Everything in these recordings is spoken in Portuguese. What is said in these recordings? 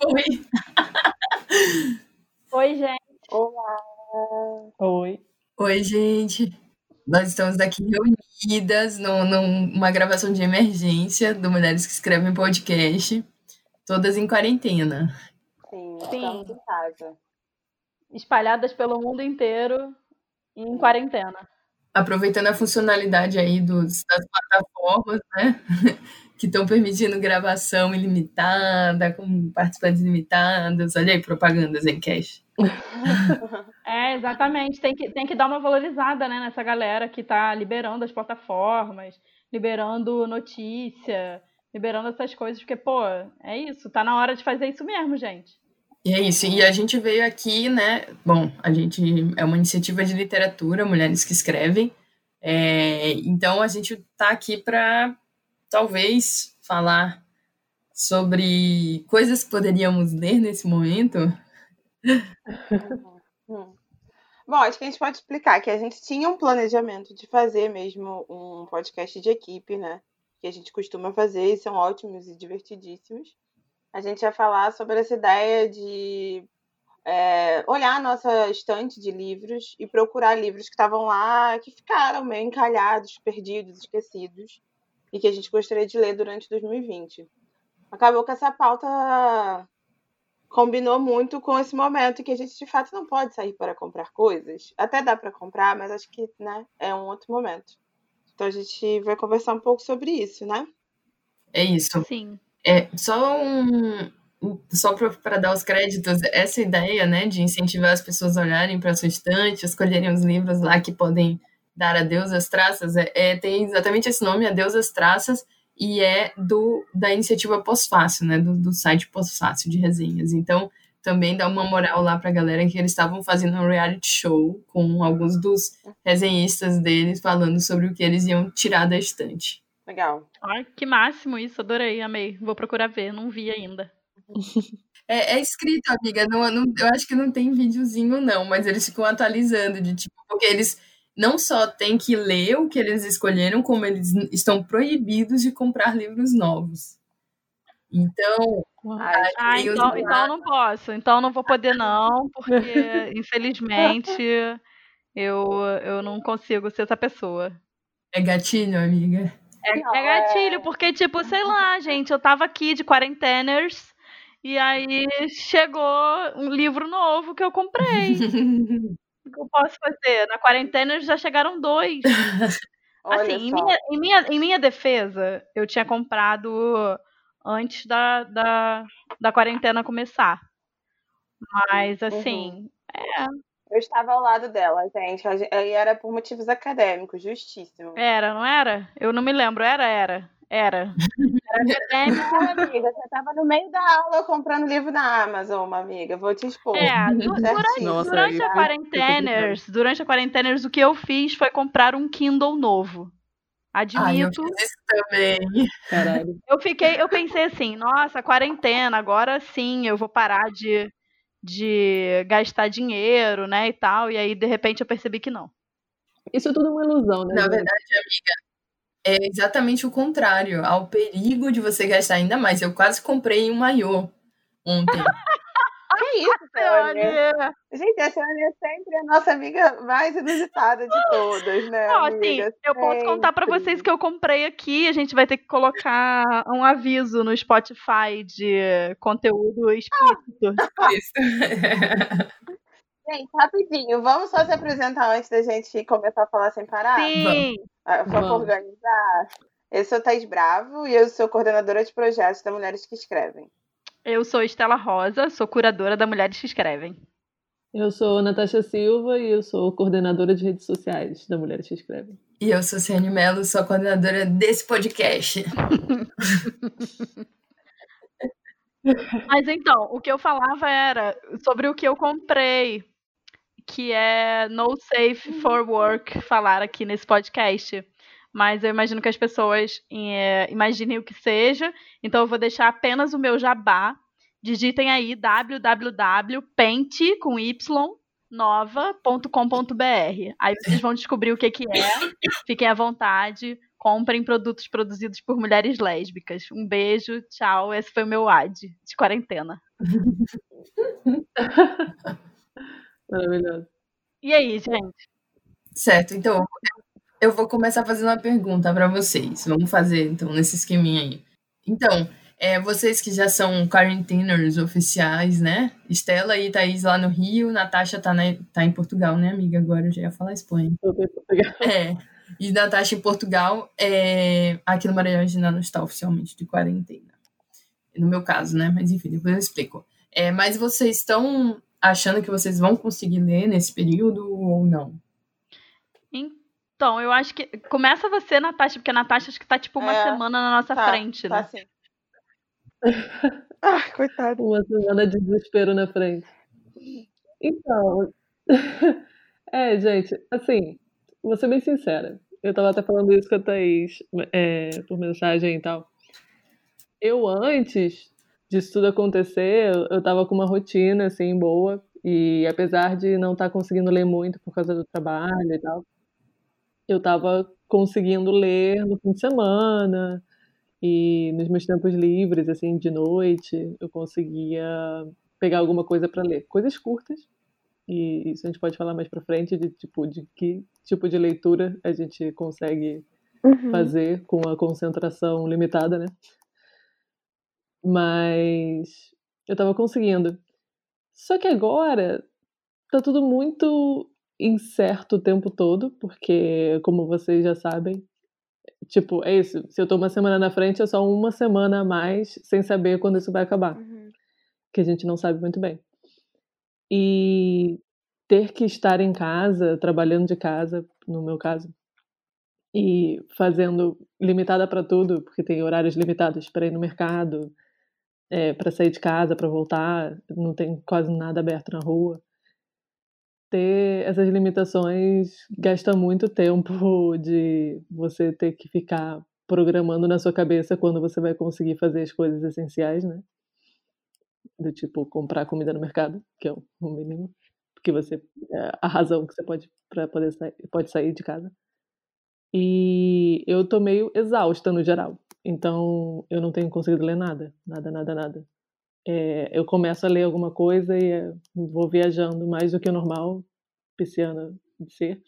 Foi. Oi, gente. Olá. Oi. Oi, gente. Nós estamos aqui reunidas numa gravação de emergência do Mulheres que Escrevem podcast, todas em quarentena. Sim. Estamos em casa. Espalhadas pelo mundo inteiro em quarentena. Aproveitando a funcionalidade aí das plataformas, né? Que estão permitindo gravação ilimitada, com participantes ilimitados. Olha aí, propagandas em cash. É, exatamente. Tem que dar uma valorizada, né, nessa galera que está liberando as plataformas, liberando notícia, liberando essas coisas, porque, pô, é isso. Tá na hora de fazer isso mesmo, gente. E é isso, e a gente veio aqui, né, bom, a gente é uma iniciativa de literatura, Mulheres que Escrevem, então a gente está aqui para, talvez, falar sobre coisas que poderíamos ler nesse momento. Bom, acho que a gente pode explicar que a gente tinha um planejamento de fazer mesmo um podcast de equipe, né, que a gente costuma fazer e são ótimos e divertidíssimos. A gente ia falar sobre essa ideia de olhar a nossa estante de livros e procurar livros que estavam lá, que ficaram meio encalhados, perdidos, esquecidos, e que a gente gostaria de ler durante 2020. Acabou que essa pauta combinou muito com esse momento em que a gente, de fato, não pode sair para comprar coisas. Até dá para comprar, mas acho que, né, é um outro momento. Então a gente vai conversar um pouco sobre isso, né? É isso. Sim. Só para dar os créditos, essa ideia, né, de incentivar as pessoas a olharem para a sua estante, escolherem os livros lá que podem dar Adeus às Traças, tem exatamente esse nome, Adeus às Traças, e é da iniciativa Pós-Fácil, né, do site Pós-Fácil de resenhas. Então, também dá uma moral lá para a galera que eles estavam fazendo um reality show com alguns dos resenhistas deles falando sobre o que eles iam tirar da estante. Legal. Ai, que máximo isso, adorei, amei. Vou procurar ver, não vi ainda. É escrito, amiga, não, eu acho que não tem videozinho não, mas eles ficam atualizando, de tipo, porque eles não só têm que ler o que eles escolheram, como eles estão proibidos de comprar livros novos. Então... então não posso, então não vou poder não, porque infelizmente eu não consigo ser essa pessoa. É gatilho, amiga. É gatilho, porque, tipo, sei lá, gente, eu tava aqui de quarenteners e aí chegou um livro novo que eu comprei. O que eu posso fazer? Na quarentena já chegaram 2. Assim, em minha defesa, eu tinha comprado antes da quarentena começar. Mas, assim, Eu estava ao lado dela, gente. E era por motivos acadêmicos, justíssimo. Era, não era? Eu não me lembro. Era. Era acadêmico, amiga. Você estava no meio da aula comprando livro na Amazon, uma amiga. Vou te expor. Durante a quarentena, o que eu fiz foi comprar um Kindle novo. Admito. Ai, eu fiz isso também. Caralho. Eu pensei assim, nossa, quarentena, agora sim eu vou parar de gastar dinheiro, né, e tal, e aí, de repente, eu percebi que não. Isso é tudo uma ilusão, né? Na verdade, amiga, é exatamente o contrário, ao perigo de você gastar ainda mais. Eu quase comprei um maiô ontem. Que isso, Tânia? Gente, a Tânia é sempre a nossa amiga mais inusitada de todas, né? Não, assim, eu posso contar pra vocês que eu comprei aqui, a gente vai ter que colocar um aviso no Spotify de conteúdo explícito. Gente, rapidinho, vamos só se apresentar antes da gente começar a falar sem parar? Sim! Vamos organizar. Eu sou Thais Bravo e eu sou coordenadora de projetos da Mulheres que Escrevem. Eu sou Estela Rosa, sou curadora da Mulheres que Escrevem. Eu sou Natasha Silva e eu sou coordenadora de redes sociais da Mulheres que Escrevem. E eu sou Ciane Mello, sou a coordenadora desse podcast. Mas então, o que eu falava era sobre o que eu comprei, que é no safe for work falar aqui nesse podcast. Mas eu imagino que as pessoas imaginem o que seja, então eu vou deixar apenas o meu jabá. Digitem aí www.pentycomynova.com.br. Aí vocês vão descobrir o que é, fiquem à vontade, comprem produtos produzidos por mulheres lésbicas. Um beijo, tchau. Esse foi o meu ad de quarentena. Maravilhoso. E aí, gente? Certo, então eu vou começar fazendo uma pergunta para vocês. Vamos fazer, então, nesse esqueminha aí. Então, vocês que já são quarenteners oficiais, né? Estela e Thaís lá no Rio, Natasha tá em Portugal, né, amiga? Agora eu já ia falar Espanha. Eu tô em Portugal. E Natasha em Portugal, aqui no Maranhão a gente ainda não está oficialmente de quarentena. No meu caso, né? Mas enfim, depois eu explico. Mas vocês estão achando que vocês vão conseguir ler nesse período ou não? Então, eu acho que... Começa você, Natasha, porque a Natasha acho que tá tipo uma semana na nossa frente, né? Tá, sim. Ah, coitada. Uma semana de desespero na frente. Então... gente, assim... Vou ser bem sincera. Eu tava até falando isso com a Thaís por mensagem e tal. Eu, antes disso tudo acontecer, eu tava com uma rotina, assim, boa. E apesar de não estar conseguindo ler muito por causa do trabalho e tal, eu tava conseguindo ler no fim de semana e nos meus tempos livres, assim, de noite, eu conseguia pegar alguma coisa para ler. Coisas curtas, e isso a gente pode falar mais para frente, de que tipo de leitura a gente consegue fazer com a concentração limitada, né? Mas eu tava conseguindo. Só que agora tá tudo muito... incerto o tempo todo, porque, como vocês já sabem, tipo, é isso, se eu tô uma semana na frente, é só uma semana a mais sem saber quando isso vai acabar, que a gente não sabe muito bem. E ter que estar em casa, trabalhando de casa, no meu caso, e fazendo limitada para tudo, porque tem horários limitados para ir no mercado, para sair de casa, para voltar, não tem quase nada aberto na rua. Ter essas limitações gasta muito tempo de você ter que ficar programando na sua cabeça quando você vai conseguir fazer as coisas essenciais, né? Do tipo, comprar comida no mercado, que é o mínimo, porque a razão que você pode para poder sair de casa. E eu tô meio exausta no geral, então eu não tenho conseguido ler nada. Eu começo a ler alguma coisa e vou viajando mais do que o normal, pisciana de ser,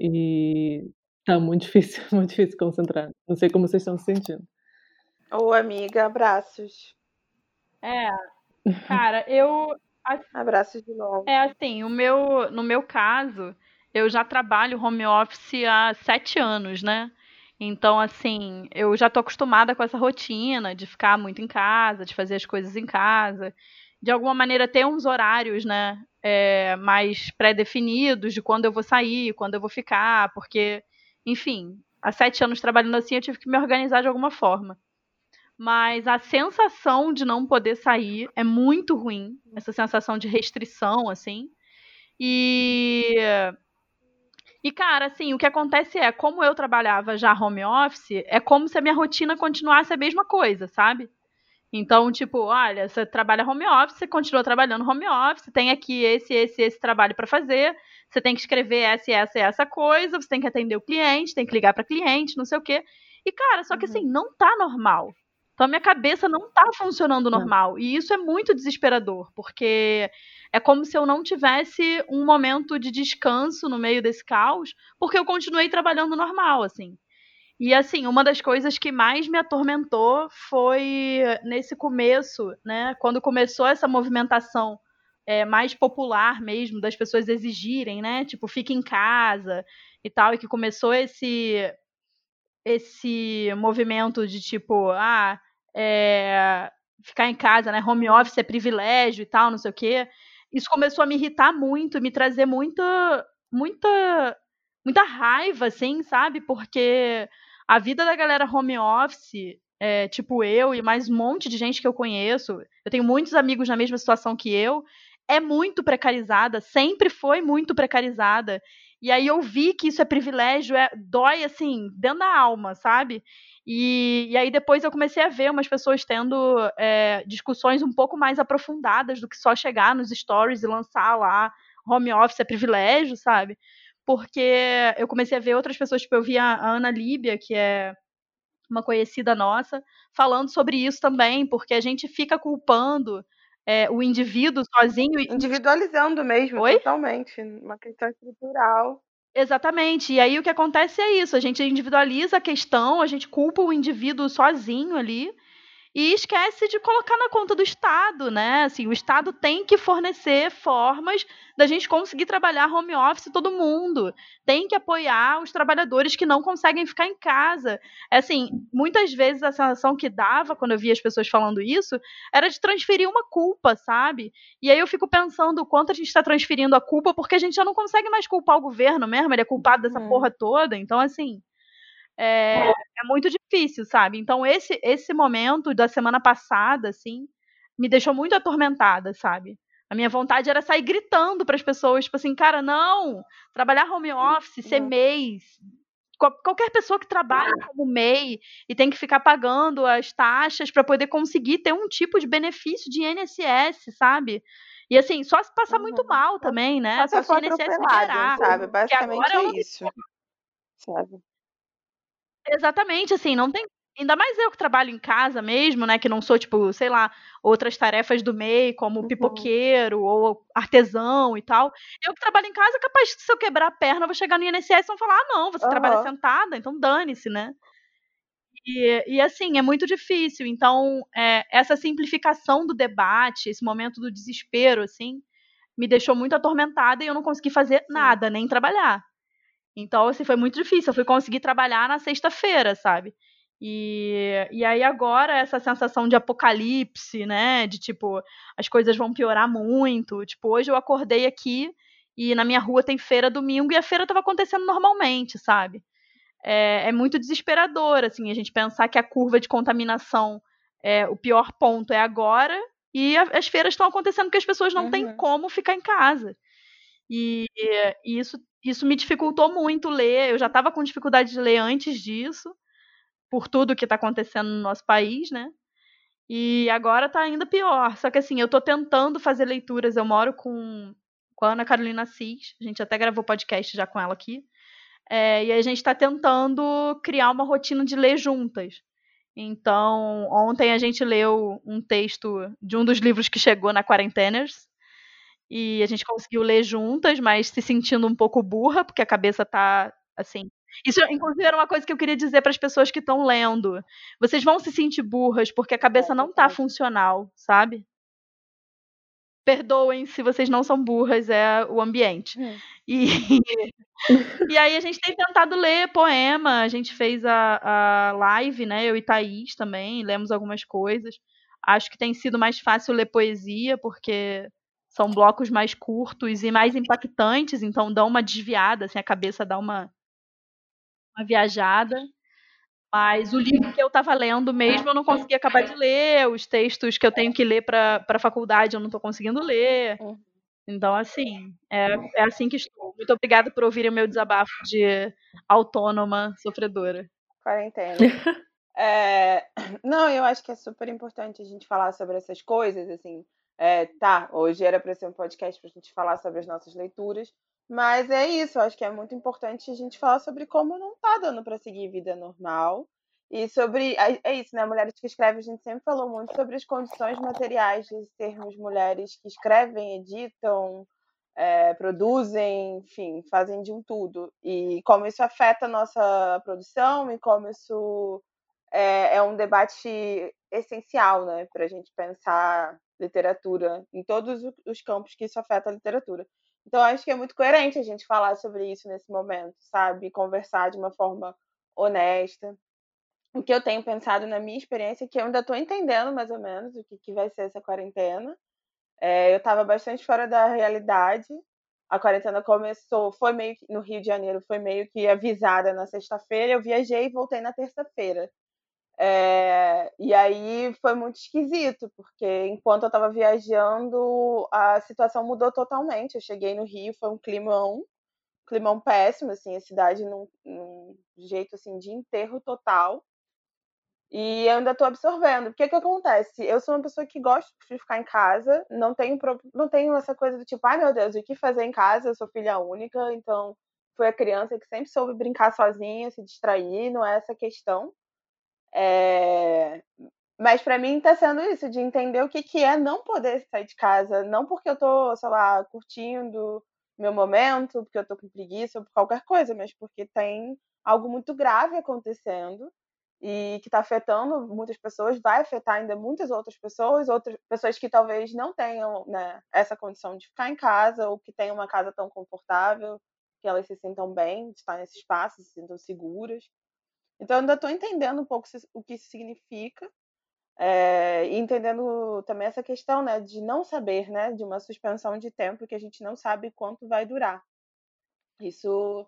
e tá muito difícil concentrar. Não sei como vocês estão se sentindo. Ô, amiga, abraços. Cara, eu... Abraços de novo. Assim, no meu caso, eu já trabalho home office há 7 anos, né? Então, assim, eu já tô acostumada com essa rotina de ficar muito em casa, de fazer as coisas em casa. De alguma maneira, ter uns horários, né, mais pré-definidos de quando eu vou sair, quando eu vou ficar, porque, enfim, há 7 anos trabalhando assim, eu tive que me organizar de alguma forma. Mas a sensação de não poder sair é muito ruim, essa sensação de restrição, assim. E, cara, assim, o que acontece como eu trabalhava já home office, é como se a minha rotina continuasse a mesma coisa, sabe? Então, tipo, olha, você trabalha home office, você continua trabalhando home office, tem aqui esse trabalho para fazer, você tem que escrever essa coisa, você tem que atender o cliente, tem que ligar para cliente, não sei o quê. E, cara, só que assim, não tá normal. Então, a minha cabeça não tá funcionando normal. E isso é muito desesperador, porque é como se eu não tivesse um momento de descanso no meio desse caos, porque eu continuei trabalhando normal, assim. E, assim, uma das coisas que mais me atormentou foi nesse começo, né? Quando começou essa movimentação mais popular mesmo, das pessoas exigirem, né? Tipo, fica em casa e tal, e que começou esse movimento de tipo, ficar em casa, né, home office é privilégio e tal, não sei o quê. Isso começou a me irritar muito, me trazer muita raiva, assim, sabe? Porque a vida da galera home office, tipo eu e mais um monte de gente que eu conheço, eu tenho muitos amigos na mesma situação que eu, é muito precarizada, sempre foi muito precarizada. E aí eu vi que isso é privilégio, dói, assim, dentro da alma, sabe? E aí depois eu comecei a ver umas pessoas tendo discussões um pouco mais aprofundadas do que só chegar nos stories e lançar lá home office é privilégio, sabe? porque eu comecei a ver outras pessoas, tipo, eu vi a Ana Líbia, que é uma conhecida nossa, falando sobre isso também, porque a gente fica culpando o indivíduo sozinho. Individualizando mesmo, Oi? Totalmente, uma questão estrutural. Exatamente, e aí o que acontece é isso, a gente individualiza a questão, a gente culpa o indivíduo sozinho ali e esquece de colocar na conta do Estado, né? Assim, o Estado tem que fornecer formas da gente conseguir trabalhar home office todo mundo, tem que apoiar os trabalhadores que não conseguem ficar em casa. Assim, muitas vezes a sensação que dava quando eu via as pessoas falando isso era de transferir uma culpa, sabe? E aí eu fico pensando o quanto a gente está transferindo a culpa, porque a gente já não consegue mais culpar o governo mesmo, ele é culpado dessa porra toda, então assim... É muito difícil, sabe? Então, esse momento da semana passada, assim, me deixou muito atormentada, sabe? A minha vontade era sair gritando para as pessoas, tipo assim, cara, não! Trabalhar home office, ser MEI, qualquer pessoa que trabalha como MEI e tem que ficar pagando as taxas para poder conseguir ter um tipo de benefício de INSS, sabe? E assim, só se passar muito mal também, né? Só se o INSS liberar, sabe? Basicamente é isso, sabe? Exatamente, assim, não tem, ainda mais eu que trabalho em casa mesmo, né, que não sou, tipo, sei lá, outras tarefas do MEI, como pipoqueiro ou artesão e tal, eu que trabalho em casa, capaz que se eu quebrar a perna, eu vou chegar no INSS e vão falar, ah, não, você trabalha sentada, então dane-se, né, e assim, é muito difícil, então, essa simplificação do debate, esse momento do desespero, assim, me deixou muito atormentada e eu não consegui fazer nada, nem trabalhar. Então, assim, foi muito difícil, eu fui conseguir trabalhar na sexta-feira, sabe? E aí agora essa sensação de apocalipse, né? De tipo, as coisas vão piorar muito. Tipo, hoje eu acordei aqui e na minha rua tem feira domingo e a feira estava acontecendo normalmente, sabe? É muito desesperador, assim, a gente pensar que a curva de contaminação, o pior ponto é agora e as feiras estão acontecendo porque as pessoas não têm como ficar em casa. E isso me dificultou muito ler, eu já estava com dificuldade de ler antes disso, por tudo que está acontecendo no nosso país, né? E agora está ainda pior, só que assim, eu estou tentando fazer leituras, eu moro com a Ana Carolina Assis, a gente até gravou podcast já com ela aqui, e a gente está tentando criar uma rotina de ler juntas. Então, ontem a gente leu um texto de um dos livros que chegou na Quarenteners, e a gente conseguiu ler juntas, mas se sentindo um pouco burra, porque a cabeça tá assim... Isso, inclusive, era uma coisa que eu queria dizer para as pessoas que estão lendo. Vocês vão se sentir burras, porque a cabeça não tá funcional, sabe? Perdoem se vocês não são burras, é o ambiente. E aí a gente tem tentado ler poema, a gente fez a live, né? Eu e Thaís também, lemos algumas coisas. Acho que tem sido mais fácil ler poesia, porque... são blocos mais curtos e mais impactantes, então dá uma desviada, assim, a cabeça dá uma viajada. Mas o livro que eu estava lendo mesmo, eu não consegui acabar de ler, os textos que eu tenho que ler para a faculdade eu não estou conseguindo ler. Então, assim, é assim que estou. Muito obrigada por ouvirem o meu desabafo de autônoma sofredora. Quarentena. Não, eu acho que é super importante a gente falar sobre essas coisas, assim. Hoje era para ser um podcast para a gente falar sobre as nossas leituras, mas é isso, eu acho que é muito importante a gente falar sobre como não tá dando para seguir vida normal e sobre, é isso, né, Mulheres que Escrevem, a gente sempre falou muito sobre as condições materiais de sermos mulheres que escrevem, editam, produzem, enfim, fazem de um tudo, e como isso afeta a nossa produção e como isso é um debate essencial, né, para a gente pensar literatura, em todos os campos que isso afeta a literatura. Então, acho que é muito coerente a gente falar sobre isso nesse momento, sabe? Conversar de uma forma honesta. O que eu tenho pensado na minha experiência, que eu ainda estou entendendo mais ou menos o que vai ser essa quarentena. Eu estava bastante fora da realidade. A quarentena começou, foi meio que, no Rio de Janeiro, foi meio que avisada na sexta-feira. Eu viajei e voltei na terça-feira. E aí foi muito esquisito, porque enquanto eu estava viajando, a situação mudou totalmente. Eu cheguei no Rio, foi um climão péssimo, assim, a cidade num jeito assim, de enterro total. E eu ainda estou absorvendo. O que que acontece? Eu sou uma pessoa que gosta de ficar em casa, não tenho essa coisa do tipo, ai meu Deus, o que fazer em casa? Eu sou filha única, então foi a criança que sempre soube brincar sozinha, se distrair, não é essa questão. Mas para mim tá sendo isso, de entender o que é não poder sair de casa, não porque eu tô, sei lá, curtindo meu momento, porque eu tô com preguiça ou por qualquer coisa, mas porque tem algo muito grave acontecendo e que tá afetando muitas pessoas, vai afetar ainda muitas outras pessoas que talvez não tenham, né, essa condição de ficar em casa ou que tenham uma casa tão confortável, que elas se sintam bem de estar nesse espaço, se sintam seguras. Então, eu ainda estou entendendo um pouco o que isso significa, e entendendo também essa questão, né, de não saber, né, de uma suspensão de tempo que a gente não sabe quanto vai durar. Isso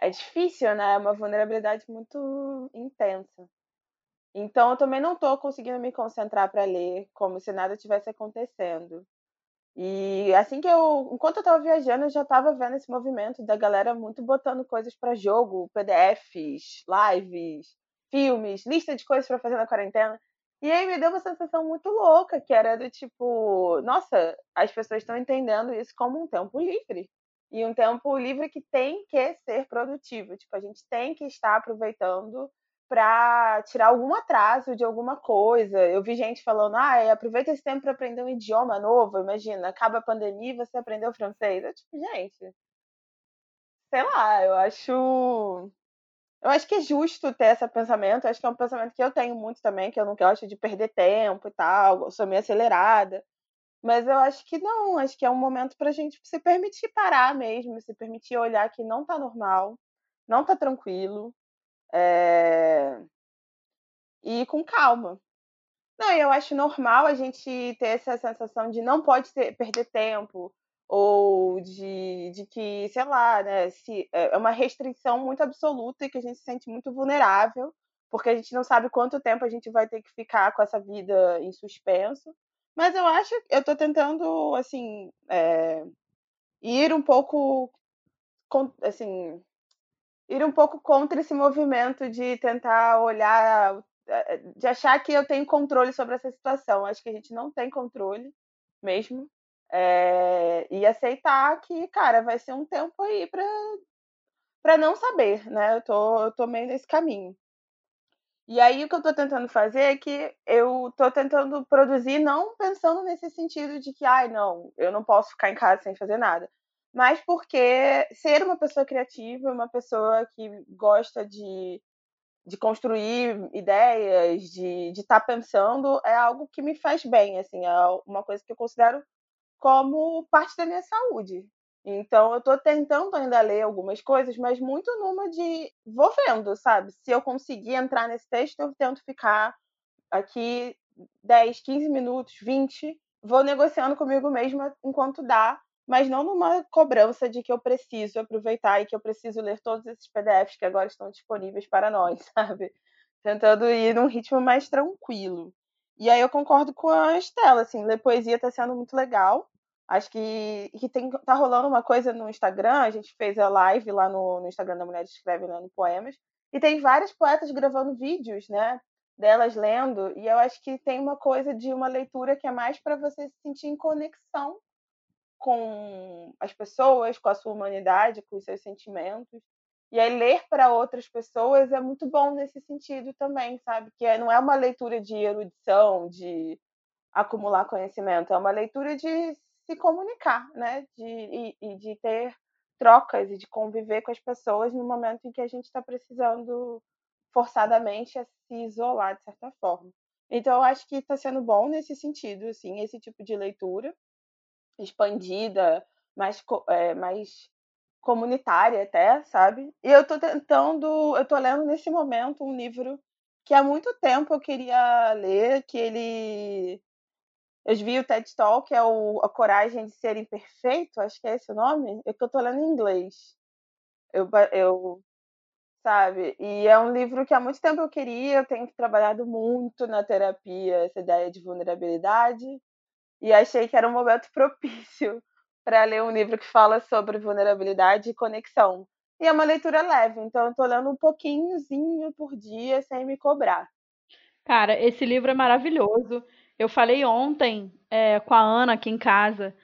é difícil, né? É uma vulnerabilidade muito intensa. Então, eu também não estou conseguindo me concentrar para ler, como se nada estivesse acontecendo. E assim que enquanto eu estava viajando, eu já estava vendo esse movimento da galera muito botando coisas para jogo, PDFs, lives, filmes, lista de coisas para fazer na quarentena. E aí me deu uma sensação muito louca, que era do tipo, nossa, as pessoas estão entendendo isso como um tempo livre. E um tempo livre que tem que ser produtivo. Tipo, a gente tem que estar aproveitando para tirar algum atraso de alguma coisa. Eu vi gente falando, aproveita esse tempo para aprender um idioma novo, imagina, acaba a pandemia e você aprendeu francês. Eu, tipo, gente, sei lá, eu acho que é justo ter esse pensamento, eu acho que é um pensamento que eu tenho muito também, que eu não gosto de perder tempo e tal, eu sou meio acelerada, mas eu acho que não, acho que é um momento pra gente se permitir parar mesmo, se permitir olhar que não tá normal, não tá tranquilo, e com calma. Não, eu acho normal a gente ter essa sensação de não pode perder tempo, ou de que, sei lá, né, é uma restrição muito absoluta e que a gente se sente muito vulnerável, porque a gente não sabe quanto tempo a gente vai ter que ficar com essa vida em suspenso. Mas eu acho, eu tô tentando, assim, ir um pouco, assim, ir um pouco contra esse movimento de tentar olhar, de achar que eu tenho controle sobre essa situação. Acho que a gente não tem controle mesmo. E aceitar que, cara, vai ser um tempo aí pra não saber, né? Eu tô meio nesse caminho. E aí o que eu tô tentando fazer é que eu tô tentando produzir não pensando nesse sentido de que, não, eu não posso ficar em casa sem fazer nada. Mas porque ser uma pessoa criativa, uma pessoa que gosta de construir ideias, de estar pensando, é algo que me faz bem, assim, é uma coisa que eu considero como parte da minha saúde. Então, eu estou tentando ainda ler algumas coisas, mas muito numa de vou vendo, sabe? Se eu conseguir entrar nesse texto, eu tento ficar aqui 10, 15 minutos, 20, vou negociando comigo mesma enquanto dá, mas não numa cobrança de que eu preciso aproveitar e que eu preciso ler todos esses PDFs que agora estão disponíveis para nós, sabe? Tentando ir num ritmo mais tranquilo. E aí eu concordo com a Estela, assim, ler poesia tá sendo muito legal. Acho que tá rolando uma coisa no Instagram, a gente fez a live lá no Instagram da Mulheres que Escrevem, lendo poemas, e tem várias poetas gravando vídeos, né, delas lendo, e eu acho que tem uma coisa de uma leitura que é mais para você se sentir em conexão com as pessoas, com a sua humanidade, com os seus sentimentos. E aí ler para outras pessoas é muito bom nesse sentido também, sabe? Que não é uma leitura de erudição, de acumular conhecimento, é uma leitura de se comunicar, né? De ter trocas e de conviver com as pessoas no momento em que a gente está precisando forçadamente a se isolar, de certa forma. Então, eu acho que está sendo bom nesse sentido, assim, esse tipo de leitura expandida, mais comunitária até, sabe? E eu tô lendo nesse momento um livro que há muito tempo eu queria ler, eu vi o TED Talk, que é A Coragem de Ser Imperfeito, acho que é esse o nome, é que eu tô lendo em inglês. Sabe? E é um livro que há muito tempo eu queria, eu tenho trabalhado muito na terapia essa ideia de vulnerabilidade, e achei que era um momento propício para ler um livro que fala sobre vulnerabilidade e conexão. E é uma leitura leve, então eu tô lendo um pouquinhozinho por dia, sem me cobrar. Cara, esse livro é maravilhoso. Eu falei ontem com a Ana aqui em casa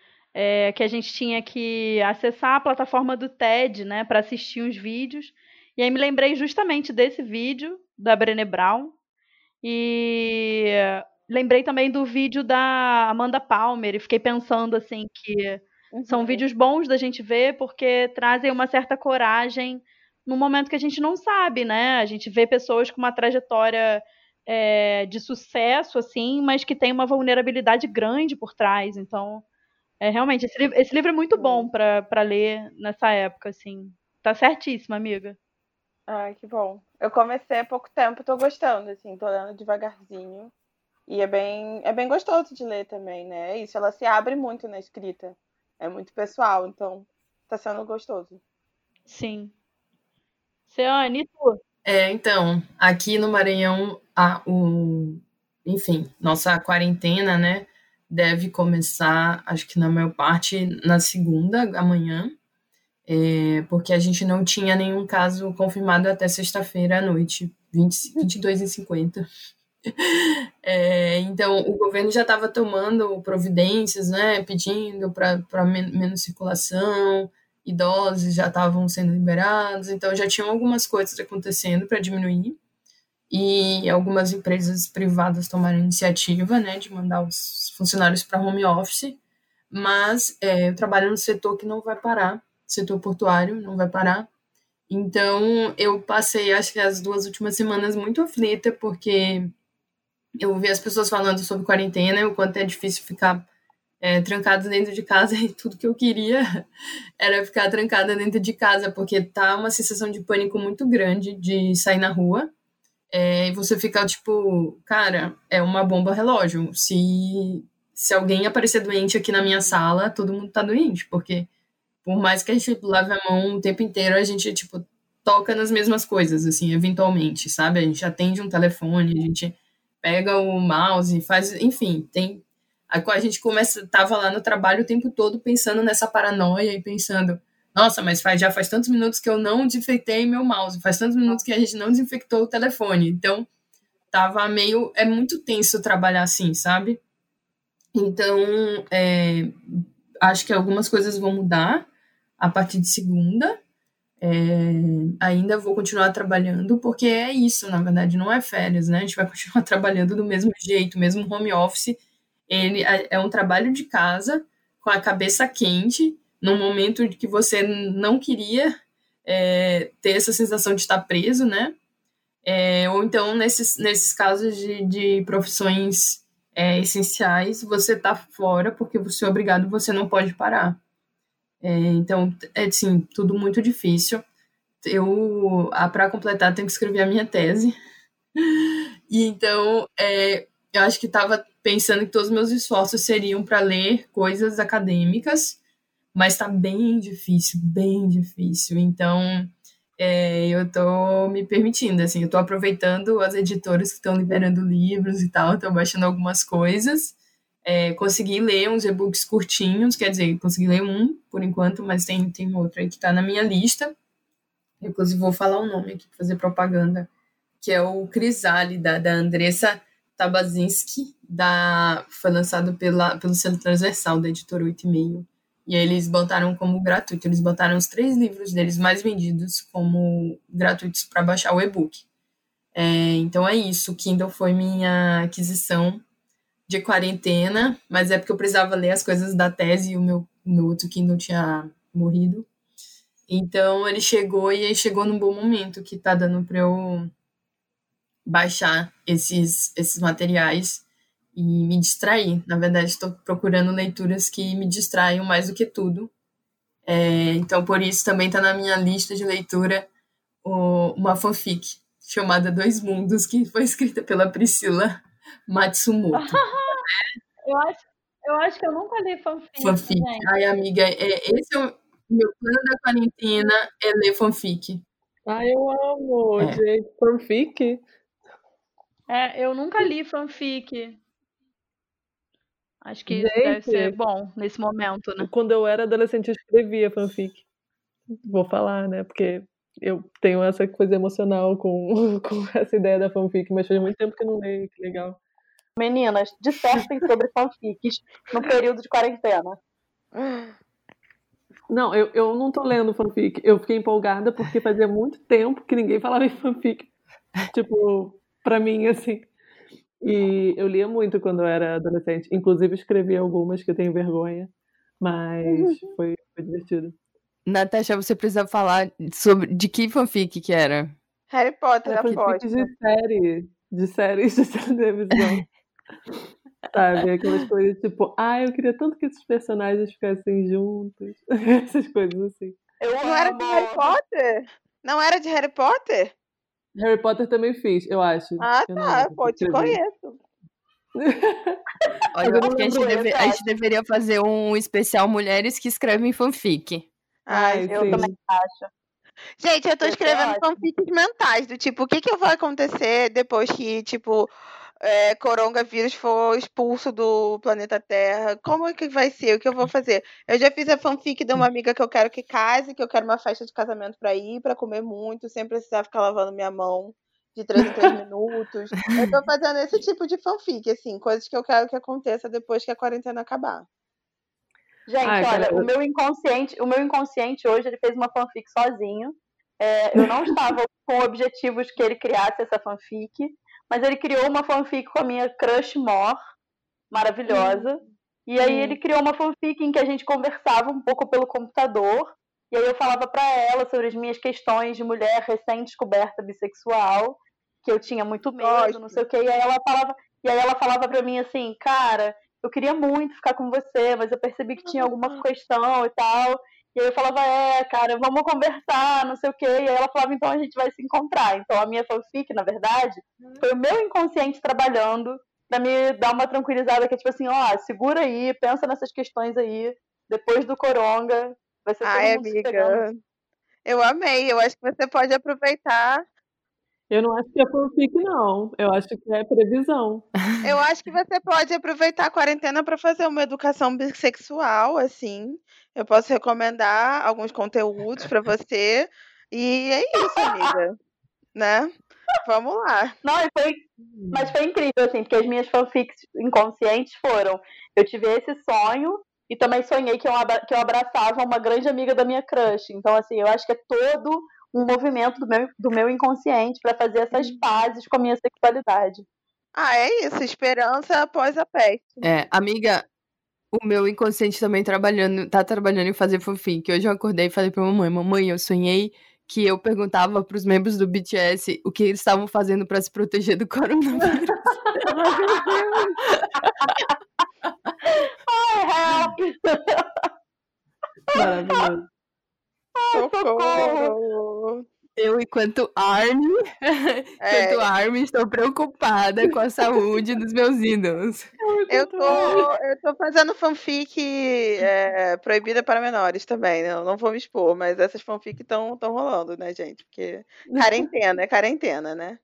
que a gente tinha que acessar a plataforma do TED, né, para assistir uns vídeos. E aí me lembrei justamente desse vídeo da Brené Brown e lembrei também do vídeo da Amanda Palmer e fiquei pensando assim que são vídeos bons da gente ver porque trazem uma certa coragem num momento que a gente não sabe, né? A gente vê pessoas com uma trajetória de sucesso, assim, mas que tem uma vulnerabilidade grande por trás. Então, realmente, esse livro é muito bom para ler nessa época, assim. Tá certíssima, amiga. Ai, que bom. Eu comecei há pouco tempo, tô gostando, assim, tô lendo devagarzinho. E é bem gostoso de ler também, né? Isso, ela se abre muito na escrita. É muito pessoal, então tá sendo gostoso. Sim. Ciane, e tu? Então, aqui no Maranhão, nossa quarentena, né, deve começar, acho que na maior parte, na segunda, amanhã, porque a gente não tinha nenhum caso confirmado até sexta-feira à noite, 22h50. Então, o governo já estava tomando providências, né, pedindo para menos circulação, idosos já estavam sendo liberados, então já tinham algumas coisas acontecendo para diminuir, e algumas empresas privadas tomaram iniciativa, né, de mandar os funcionários para home office, mas eu trabalho no setor que não vai parar, setor portuário não vai parar, então eu passei, acho que as 2 últimas semanas muito aflita, porque eu ouvi as pessoas falando sobre quarentena, o quanto é difícil ficar trancada dentro de casa, e tudo que eu queria era ficar trancada dentro de casa, porque tá uma sensação de pânico muito grande de sair na rua, e você fica tipo, cara, é uma bomba relógio, se alguém aparecer doente aqui na minha sala, todo mundo tá doente, porque por mais que a gente lave a mão o tempo inteiro, a gente, tipo, toca nas mesmas coisas, assim, eventualmente, sabe? A gente atende um telefone, a gente pega o mouse, faz, enfim, tem... A gente estava lá no trabalho o tempo todo pensando nessa paranoia e pensando, nossa, mas já faz tantos minutos que eu não desinfetei meu mouse, faz tantos minutos que a gente não desinfectou o telefone. Então, é muito tenso trabalhar assim, sabe? Então, acho que algumas coisas vão mudar a partir de segunda. Ainda vou continuar trabalhando, porque é isso, na verdade, não é férias, né? A gente vai continuar trabalhando do mesmo jeito, mesmo home office. Ele é um trabalho de casa, com a cabeça quente, num momento que você não queria ter essa sensação de estar preso, né? Ou então, nesses casos de profissões essenciais, você está fora porque você é obrigado, você não pode parar. Então, assim, tudo muito difícil. Eu, para completar, tenho que escrever a minha tese. E então, eu acho que estava pensando que todos os meus esforços seriam para ler coisas acadêmicas, mas está bem difícil, bem difícil. Então, eu estou me permitindo, assim, eu estou aproveitando as editoras que estão liberando livros e tal, estou baixando algumas coisas. Consegui ler uns e-books curtinhos, quer dizer, consegui ler um por enquanto, mas tem outro aí que está na minha lista. Eu, inclusive, vou falar o nome aqui, fazer propaganda, que é o Crisale, da Andressa Tabazinski, foi lançado pelo Centro Transversal, da Editora 8,5. E eles botaram como gratuito, eles botaram os 3 livros deles mais vendidos como gratuitos para baixar o e-book. Então é isso, o Kindle foi minha aquisição de quarentena, mas é porque eu precisava ler as coisas da tese e o meu outro Kindle tinha morrido. Então ele chegou, e aí chegou num bom momento, que tá dando para eu baixar esses materiais e me distrair. Na verdade, estou procurando leituras que me distraiam mais do que tudo. Então, por isso, também está na minha lista de leitura uma fanfic chamada Dois Mundos, que foi escrita pela Priscila Matsumoto. Eu acho que eu nunca li fanfic. Né? Ai, amiga, esse é o meu plano da quarentena, é ler fanfic. Ai, eu amo, gente. Fanfic? Eu nunca li fanfic. Acho que gente, isso deve ser bom nesse momento, né? Quando eu era adolescente, eu escrevia fanfic. Vou falar, né? Porque eu tenho essa coisa emocional com essa ideia da fanfic, mas faz muito tempo que eu não leio, que legal. Meninas, dissertem sobre fanfics no período de quarentena. Não, eu não tô lendo fanfic. Eu fiquei empolgada porque fazia muito tempo que ninguém falava em fanfic. Tipo, pra mim, assim. E eu lia muito quando eu era adolescente. Inclusive, escrevi algumas que eu tenho vergonha. Mas foi divertido. Natasha, você precisa falar sobre de que fanfic que era? Harry Potter, era fanfic de séries de televisão. Sabe, aquelas coisas tipo, eu queria tanto que esses personagens ficassem juntos. Essas coisas assim. Não era de Harry Potter? Não era de Harry Potter? Harry Potter também fiz, eu acho. Tá, pô, te conheço. Olha, eu acho que a gente deveria fazer um especial Mulheres que Escrevem Fanfic. Eu também acho. Gente, eu tô escrevendo fanfics mentais, do tipo, o que vai acontecer depois que, tipo, coronavírus for expulso do planeta Terra, como é que vai ser, o que eu vou fazer? Eu já fiz a fanfic de uma amiga que eu quero que case, que eu quero uma festa de casamento pra ir, pra comer muito, sem precisar ficar lavando minha mão de 3 em 3 minutos. Eu tô fazendo esse tipo de fanfic, assim, coisas que eu quero que aconteça depois que a quarentena acabar. Gente, olha, o meu inconsciente hoje, ele fez uma fanfic sozinho. Eu não estava com objetivos que ele criasse essa fanfic, mas ele criou uma fanfic com a minha crush mor, maravilhosa. E aí ele criou uma fanfic em que a gente conversava um pouco pelo computador, e aí eu falava pra ela sobre as minhas questões de mulher recém-descoberta bissexual, que eu tinha muito medo, não sei o quê. E aí ela falava pra mim assim, cara, eu queria muito ficar com você, mas eu percebi que tinha alguma questão e tal. E aí eu falava, cara, vamos conversar, não sei o quê. E aí ela falava, então a gente vai se encontrar. Então a minha fanfic, na verdade, foi o meu inconsciente trabalhando pra me dar uma tranquilizada, que é tipo assim, segura aí, pensa nessas questões aí, depois do coronga, vai ser todo mundo amiga. Eu amei, eu acho que você pode aproveitar. Eu não acho que é fanfic, não. Eu acho que é previsão. Eu acho que você pode aproveitar a quarentena para fazer uma educação bissexual, assim. Eu posso recomendar alguns conteúdos para você. E é isso, amiga. Né? Vamos lá. Não, mas foi incrível, assim, porque as minhas fanfics inconscientes foram... Eu tive esse sonho e também sonhei que eu abraçava uma grande amiga da minha crush. Então, assim, eu acho que é todo... um movimento do meu inconsciente para fazer essas pazes com a minha sexualidade. É isso, esperança após a peste. Amiga, o meu inconsciente também tá trabalhando em fazer fanfic. Hoje eu acordei e falei pra mamãe, eu sonhei que eu perguntava pros membros do BTS o que eles estavam fazendo para se proteger do coronavírus. Maravilhoso. Socorro. Eu, enquanto Armin, estou preocupada com a saúde dos meus ídolos. Eu tô fazendo fanfic proibida para menores também, né? Eu não vou me expor, mas essas fanfic estão rolando, né, gente? Porque quarentena, né?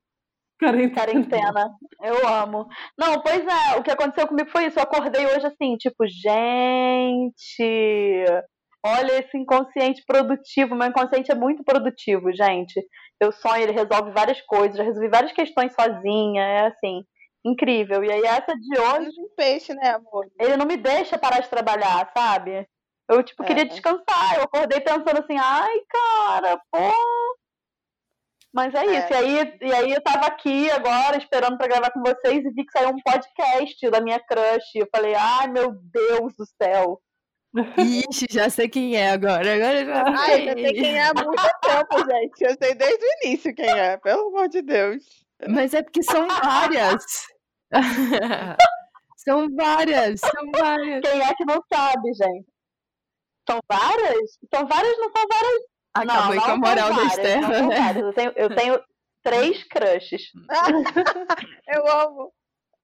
Quarentena, eu amo. Não, pois é, o que aconteceu comigo foi isso. Eu acordei hoje assim, tipo, gente... Olha esse inconsciente produtivo. Meu inconsciente é muito produtivo, gente. Eu sonho, ele resolve várias coisas. Já resolvi várias questões sozinha. É assim, incrível. E aí essa de hoje... um peixe, né, amor? Ele não me deixa parar de trabalhar, sabe? Eu, tipo, queria descansar. Eu acordei pensando assim, cara, pô... Mas é isso. E aí eu tava aqui agora, esperando pra gravar com vocês, e vi que saiu um podcast da minha crush. Eu falei, meu Deus do céu. Ixi, já sei quem é agora. Eu sei quem é há muito tempo, gente. Eu sei desde o início quem é, pelo amor de Deus. Mas é porque são várias. São várias. Quem é que não sabe, gente? São várias? Não são várias. Acabou não, com a moral da Estela, né? Eu tenho 3 crushes.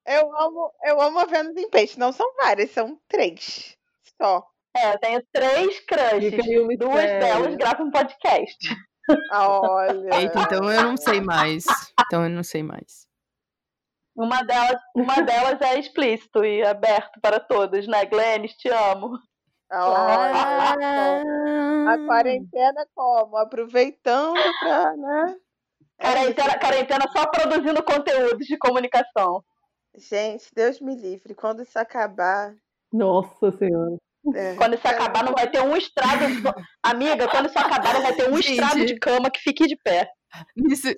Eu amo a Vênus em Peixe. Não são várias, são 3. Só. Eu tenho 3 crushes, 2 delas gravam um podcast. Olha. Eita, então eu não sei mais. Uma delas é explícito e aberto para todos, né? Glennis, te amo. A quarentena como? Aproveitando pra, né? Quarentena só produzindo conteúdos de comunicação. Gente, Deus me livre. Quando isso acabar... Nossa Senhora. Quando isso acabar, não vai ter um estrado. Amiga, quando isso acabar, não vai ter um estrado de cama que fique de pé. Isso.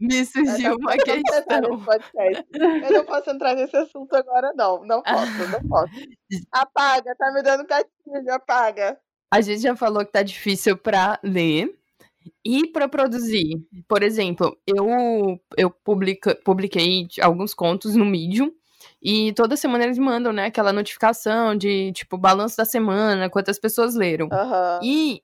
Me surgiu uma questão. Eu não posso entrar nesse assunto agora, não. Não posso. Apaga, tá me dando gatilho, apaga. A gente já falou que tá difícil pra ler e pra produzir. Por exemplo, eu publiquei alguns contos no Medium e toda semana eles mandam, né, aquela notificação de, tipo, balanço da semana, quantas pessoas leram. Uhum. E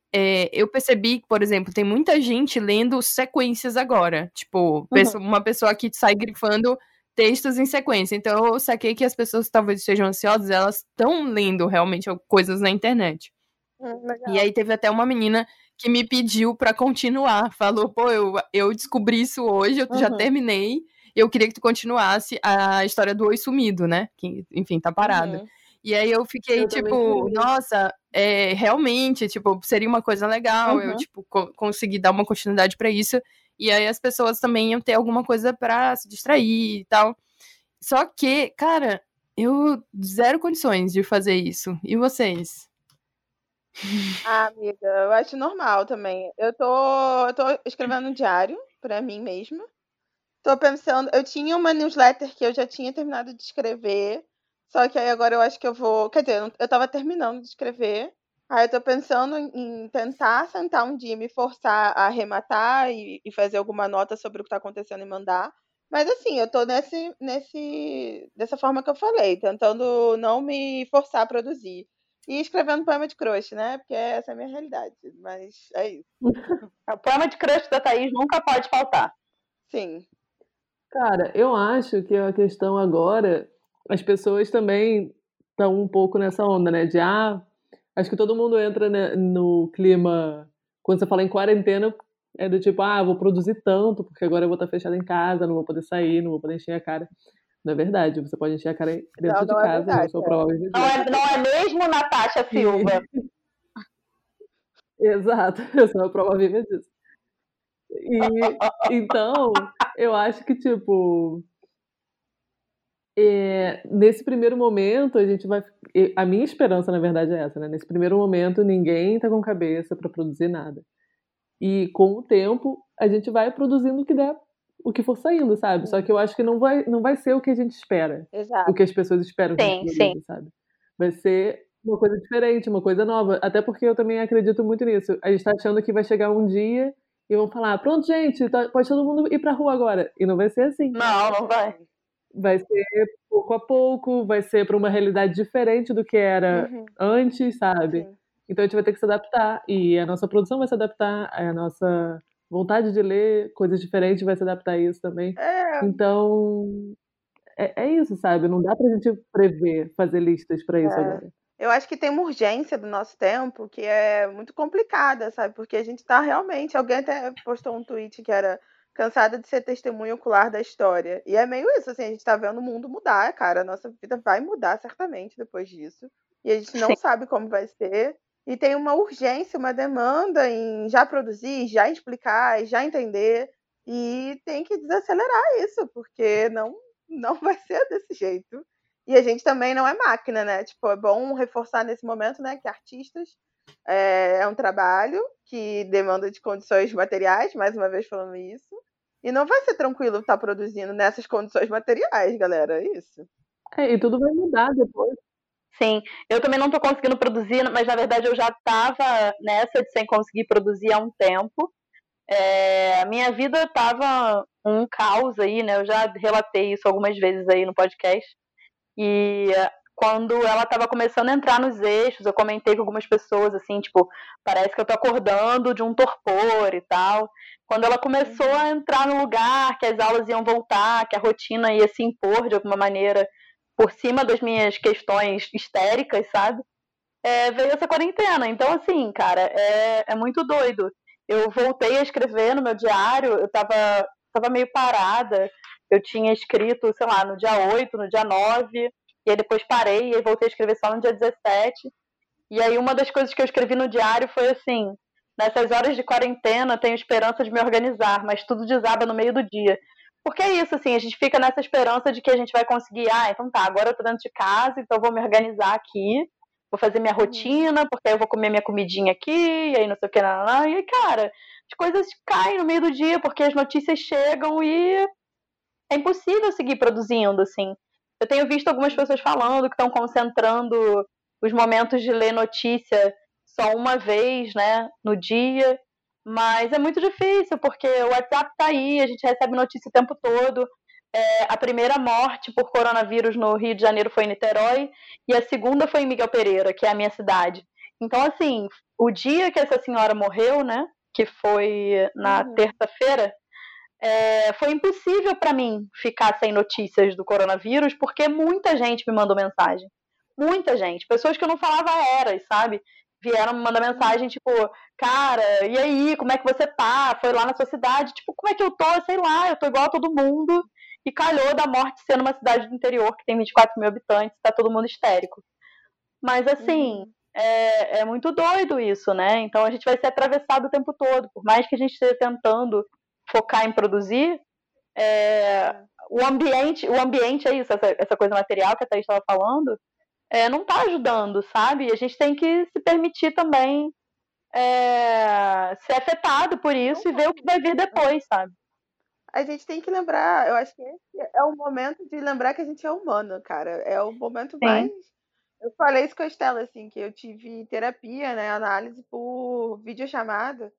eu percebi que, por exemplo, tem muita gente lendo sequências agora. Tipo, uma pessoa que sai grifando textos em sequência. Então, eu saquei que as pessoas que talvez estejam ansiosas, elas estão lendo realmente coisas na internet. Legal. E aí teve até uma menina que me pediu pra continuar. Falou, pô, eu descobri isso hoje, já terminei. Eu queria que tu continuasse a história do Oi Sumido, né? Que, enfim, tá parado. Uhum. E aí eu fiquei, nossa, realmente, seria uma coisa legal. Uhum. Eu, consegui dar uma continuidade pra isso. E aí as pessoas também iam ter alguma coisa pra se distrair e tal. Só que, cara, eu zero condições de fazer isso. E vocês? Ah, amiga, eu acho normal também. Eu tô escrevendo um diário pra mim mesma. Tô pensando, eu tinha uma newsletter que eu já tinha terminado de escrever, só que aí agora eu acho que eu vou, quer dizer, eu tava terminando de escrever, aí eu tô pensando em tentar sentar um dia e me forçar a arrematar e fazer alguma nota sobre o que tá acontecendo e mandar, mas assim, eu tô dessa forma que eu falei, tentando não me forçar a produzir. E escrevendo poema de crush, né? Porque essa é a minha realidade, mas é isso. O poema de crush da Thaís nunca pode faltar. Sim. Cara, eu acho que a questão agora, as pessoas também estão um pouco nessa onda, né? De, acho que todo mundo entra, né, no clima, quando você fala em quarentena, é do tipo, vou produzir tanto, porque agora eu vou estar fechada em casa, não vou poder sair, não vou poder encher a cara. Não é verdade, você pode encher a cara dentro de casa, não é sua prova. Não é mesmo, Natasha Silva? Exato, eu sou a prova viva disso. Então, eu acho que, nesse primeiro momento, a gente vai... A minha esperança, na verdade, é essa, né? Nesse primeiro momento, ninguém tá com cabeça pra produzir nada. E, com o tempo, a gente vai produzindo o que der, o que for saindo, sabe? Só que eu acho que não vai ser o que a gente espera. Exato. O que as pessoas esperam. Sim. Sabe? Vai ser uma coisa diferente, uma coisa nova. Até porque eu também acredito muito nisso. A gente tá achando que vai chegar um dia... E vão falar, pronto, gente, pode todo mundo ir pra rua agora. E não vai ser assim. Não vai. Vai ser pouco a pouco, vai ser pra uma realidade diferente do que era antes, sabe? Sim. Então a gente vai ter que se adaptar. E a nossa produção vai se adaptar, a nossa vontade de ler coisas diferentes vai se adaptar a isso também. Então, é isso, sabe? Não dá pra gente prever, fazer listas pra isso agora. Eu acho que tem uma urgência do nosso tempo que é muito complicada, sabe? Porque a gente tá realmente... Alguém até postou um tweet que era cansada de ser testemunha ocular da história. E é meio isso, assim, a gente tá vendo o mundo mudar, cara. A nossa vida vai mudar certamente depois disso. E a gente não sabe como vai ser. E tem uma urgência, uma demanda em já produzir, já explicar, já entender. E tem que desacelerar isso, porque não vai ser desse jeito. E a gente também não é máquina, né? É bom reforçar nesse momento, né, que artistas é um trabalho que demanda de condições materiais, mais uma vez falando isso. E não vai ser tranquilo estar produzindo nessas condições materiais, galera. É isso. E tudo vai mudar depois. Sim. Eu também não estou conseguindo produzir, mas na verdade eu já estava nessa de sem conseguir produzir há um tempo. A minha vida estava um caos aí, né? Eu já relatei isso algumas vezes aí no podcast. E quando ela estava começando a entrar nos eixos, eu comentei com algumas pessoas, assim, parece que eu tô acordando de um torpor e tal. Quando ela começou a entrar no lugar, que as aulas iam voltar, que a rotina ia se impor de alguma maneira por cima das minhas questões histéricas, sabe? Veio essa quarentena. Então, assim, cara, é muito doido. Eu voltei a escrever no meu diário, eu tava meio parada. Eu tinha escrito, sei lá, no dia 8, no dia 9, e aí depois parei, e aí voltei a escrever só no dia 17. E aí uma das coisas que eu escrevi no diário foi assim, nessas horas de quarentena tenho esperança de me organizar, mas tudo desaba no meio do dia. Porque é isso, assim, a gente fica nessa esperança de que a gente vai conseguir, então tá, agora eu tô dentro de casa, então eu vou me organizar aqui, vou fazer minha rotina, porque aí eu vou comer minha comidinha aqui, e aí não sei o que, e aí, cara, as coisas caem no meio do dia, porque as notícias chegam e é impossível seguir produzindo, assim. Eu tenho visto algumas pessoas falando que estão concentrando os momentos de ler notícia só uma vez, né, no dia, mas é muito difícil, porque o WhatsApp tá aí, a gente recebe notícia o tempo todo. A primeira morte por coronavírus no Rio de Janeiro foi em Niterói e a segunda foi em Miguel Pereira, que é a minha cidade. Então, assim, o dia que essa senhora morreu, né, que foi na terça-feira, foi impossível para mim ficar sem notícias do coronavírus, porque muita gente me mandou mensagem. Muita gente. Pessoas que eu não falava há horas, sabe? Vieram me mandar mensagem, tipo, cara, e aí, como é que você tá? Foi lá na sua cidade? Tipo, como é que eu tô? Sei lá, eu tô igual a todo mundo. E calhou da morte ser numa cidade do interior que tem 24 mil habitantes, tá todo mundo histérico. Mas, assim, é muito doido isso, né? Então a gente vai ser atravessado o tempo todo. Por mais que a gente esteja tentando focar em produzir, o ambiente é isso, essa coisa material que a Thaís estava falando, não tá ajudando, sabe? A gente tem que se permitir também ser afetado por isso e ver o que vai vir depois, sabe? A gente tem que lembrar, eu acho que esse é o momento de lembrar que a gente é humano, cara. É o momento mais... Eu falei isso com a Estela, assim, que eu tive terapia, né, análise por videochamada,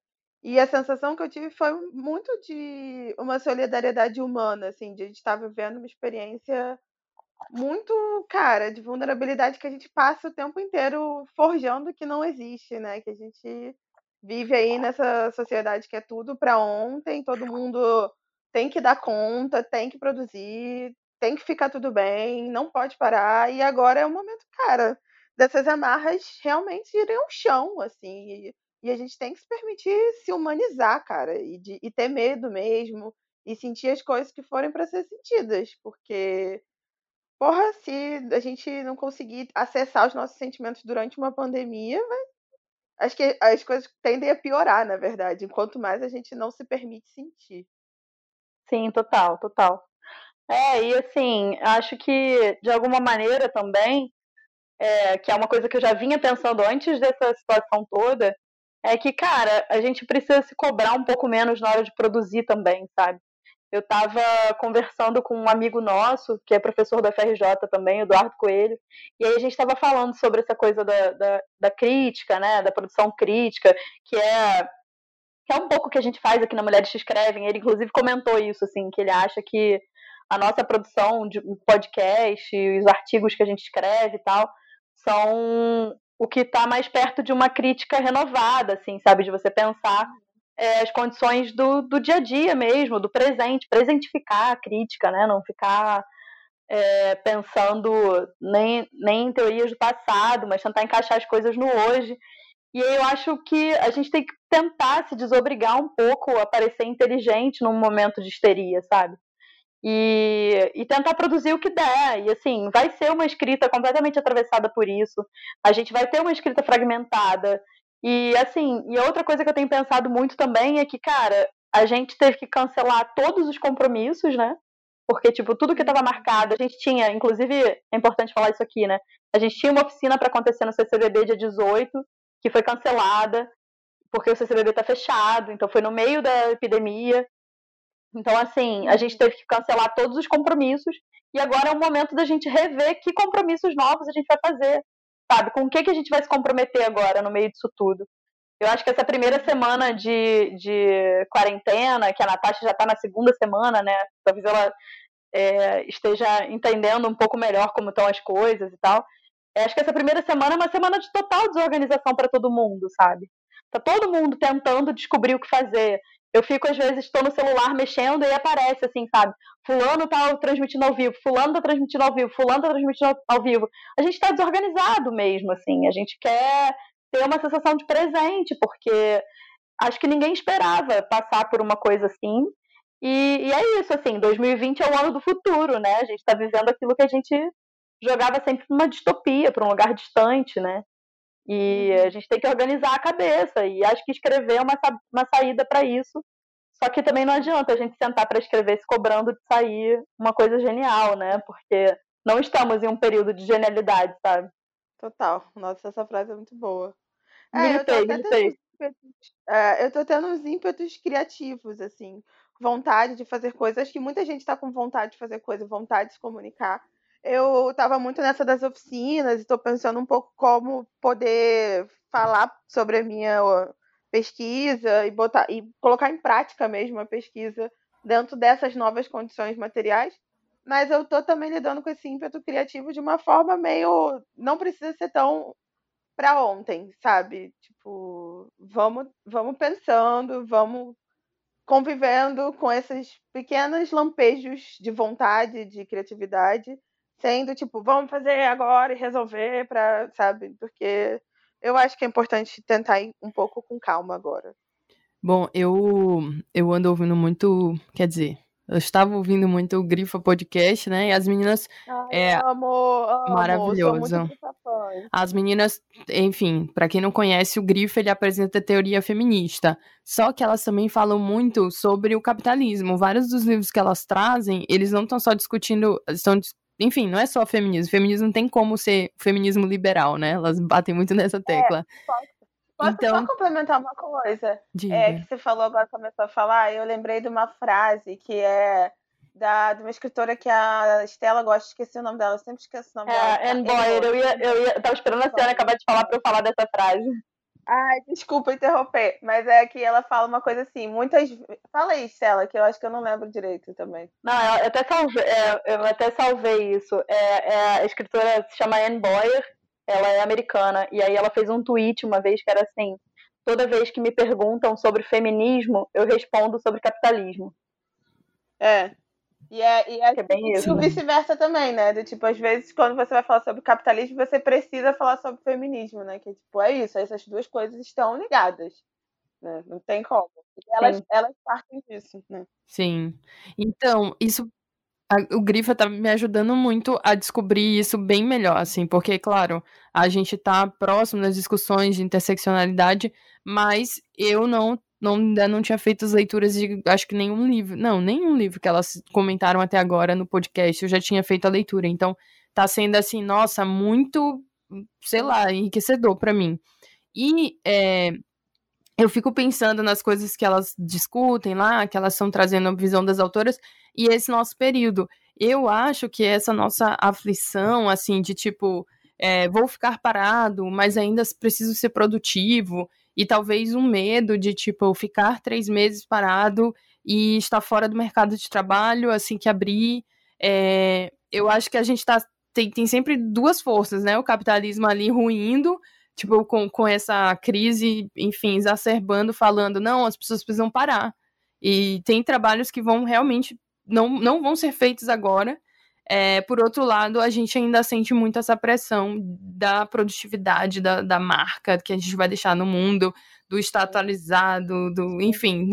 e a sensação que eu tive foi muito de uma solidariedade humana, assim, de a gente estar vivendo uma experiência muito, cara, de vulnerabilidade que a gente passa o tempo inteiro forjando que não existe, né, que a gente vive aí nessa sociedade que é tudo pra ontem, todo mundo... tem que dar conta, tem que produzir, tem que ficar tudo bem, não pode parar. E agora é o momento, cara, dessas amarras realmente irem ao chão, assim. E a gente tem que se permitir se humanizar, cara, e ter medo mesmo, e sentir as coisas que forem para ser sentidas. Porque, porra, se a gente não conseguir acessar os nossos sentimentos durante uma pandemia, acho que as coisas tendem a piorar, na verdade, enquanto mais a gente não se permite sentir. Sim, total, total. E assim, acho que de alguma maneira também, que é uma coisa que eu já vinha pensando antes dessa situação toda, é que, cara, a gente precisa se cobrar um pouco menos na hora de produzir também, sabe? Eu tava conversando com um amigo nosso, que é professor da FRJ também, Eduardo Coelho, e aí a gente tava falando sobre essa coisa da crítica, né, da produção crítica, que é um pouco o que a gente faz aqui na Mulheres que Escrevem. Ele, inclusive, comentou isso, assim, que ele acha que a nossa produção de podcast e os artigos que a gente escreve e tal são o que está mais perto de uma crítica renovada, assim, sabe? De você pensar as condições do dia a dia mesmo, do presente, presentificar a crítica, né? Não ficar pensando nem em teorias do passado, mas tentar encaixar as coisas no hoje. E aí eu acho que a gente tem que tentar se desobrigar um pouco a parecer inteligente num momento de histeria, sabe? E tentar produzir o que der. E assim, vai ser uma escrita completamente atravessada por isso. A gente vai ter uma escrita fragmentada. E assim, e outra coisa que eu tenho pensado muito também é que, cara, a gente teve que cancelar todos os compromissos, né? Porque, tipo, tudo que estava marcado, a gente tinha, inclusive, é importante falar isso aqui, né? A gente tinha uma oficina para acontecer no CCBB dia 18, que foi cancelada, porque o CCBB tá fechado, então foi no meio da epidemia. Então, assim, a gente teve que cancelar todos os compromissos, e agora é o momento da gente rever que compromissos novos a gente vai fazer, sabe? Com o que a gente vai se comprometer agora no meio disso tudo? Eu acho que essa primeira semana de quarentena, que a Natasha já tá na segunda semana, né? Talvez ela esteja entendendo um pouco melhor como estão as coisas e tal. Acho que essa primeira semana é uma semana de total desorganização para todo mundo, sabe? Tá todo mundo tentando descobrir o que fazer. Eu fico, às vezes, estou no celular mexendo e aparece, assim, sabe? Fulano tá transmitindo ao vivo, fulano tá transmitindo ao vivo, fulano tá transmitindo ao vivo. A gente tá desorganizado mesmo, assim. A gente quer ter uma sensação de presente, porque acho que ninguém esperava passar por uma coisa assim. E é isso, assim, 2020 é o ano do futuro, né? A gente tá vivendo aquilo que a gente jogava sempre uma distopia para um lugar distante, né? E a gente tem que organizar a cabeça, e acho que escrever é uma saída para isso. Só que também não adianta a gente sentar para escrever se cobrando de sair uma coisa genial, né? Porque não estamos em um período de genialidade, sabe? Total. Nossa, essa frase é muito boa. Eu tô tendo uns ímpetos criativos, assim. Vontade de fazer coisas. Acho que muita gente tá com vontade de fazer coisa, vontade de se comunicar. Eu tava muito nessa das oficinas e tô pensando um pouco como poder falar sobre a minha pesquisa e colocar em prática mesmo a pesquisa dentro dessas novas condições materiais. Mas eu tô também lidando com esse ímpeto criativo de uma forma meio... Não precisa ser tão pra ontem, sabe? Tipo, vamos pensando, vamos convivendo com esses pequenos lampejos de vontade, de criatividade, sendo tipo, vamos fazer agora e resolver pra, sabe? Porque eu acho que é importante tentar ir um pouco com calma agora. Bom, eu ando ouvindo muito, quer dizer... Eu estava ouvindo muito o Grifa Podcast, né? E as meninas... Ai, amo, maravilhoso. As meninas, enfim, para quem não conhece, o Grifa, ele apresenta teoria feminista. Só que elas também falam muito sobre o capitalismo. Vários dos livros que elas trazem, eles não estão só discutindo... Enfim, não é só feminismo. O feminismo não tem como ser feminismo liberal, né? Elas batem muito nessa tecla. Posso só complementar uma coisa? Que você falou agora, começou a falar, eu lembrei de uma frase que é de uma escritora que a Estela gosta, esqueci o nome dela, eu sempre esqueço o nome dela. Anne Boyer, eu tava esperando a Ana acabar de falar pra eu falar dessa frase. Ai, desculpa interromper, mas é que ela fala uma coisa assim, muitas... Fala aí, Estela, que eu acho que eu não lembro direito também. Não, eu até salvei isso. A escritora se chama Anne Boyer. Ela é americana, e aí ela fez um tweet uma vez que era assim: toda vez que me perguntam sobre feminismo, eu respondo sobre capitalismo. É bem isso, e o vice-versa também, né? Do tipo, às vezes, quando você vai falar sobre capitalismo, você precisa falar sobre feminismo, né? Que tipo, é isso, essas duas coisas estão ligadas, né? Não tem como. E elas partem disso, né? Sim. Então, isso... O Grifa tá me ajudando muito a descobrir isso bem melhor, assim, porque, claro, a gente tá próximo das discussões de interseccionalidade, mas eu ainda não tinha feito as leituras de, acho que nenhum livro que elas comentaram até agora no podcast, eu já tinha feito a leitura, então tá sendo, assim, nossa, muito, sei lá, enriquecedor pra mim. E, eu fico pensando nas coisas que elas discutem lá, que elas estão trazendo a visão das autoras, e esse nosso período. Eu acho que essa nossa aflição, assim, de tipo, vou ficar parado, mas ainda preciso ser produtivo, e talvez um medo de, tipo, ficar 3 meses parado e estar fora do mercado de trabalho, assim que abrir. Eu acho que a gente tem sempre duas forças, né? O capitalismo ali ruindo, tipo, com essa crise, enfim, exacerbando, falando, não, as pessoas precisam parar. E tem trabalhos que vão realmente, não vão ser feitos agora. Por outro lado, a gente ainda sente muito essa pressão da produtividade, da marca que a gente vai deixar no mundo, do estatalizado, enfim,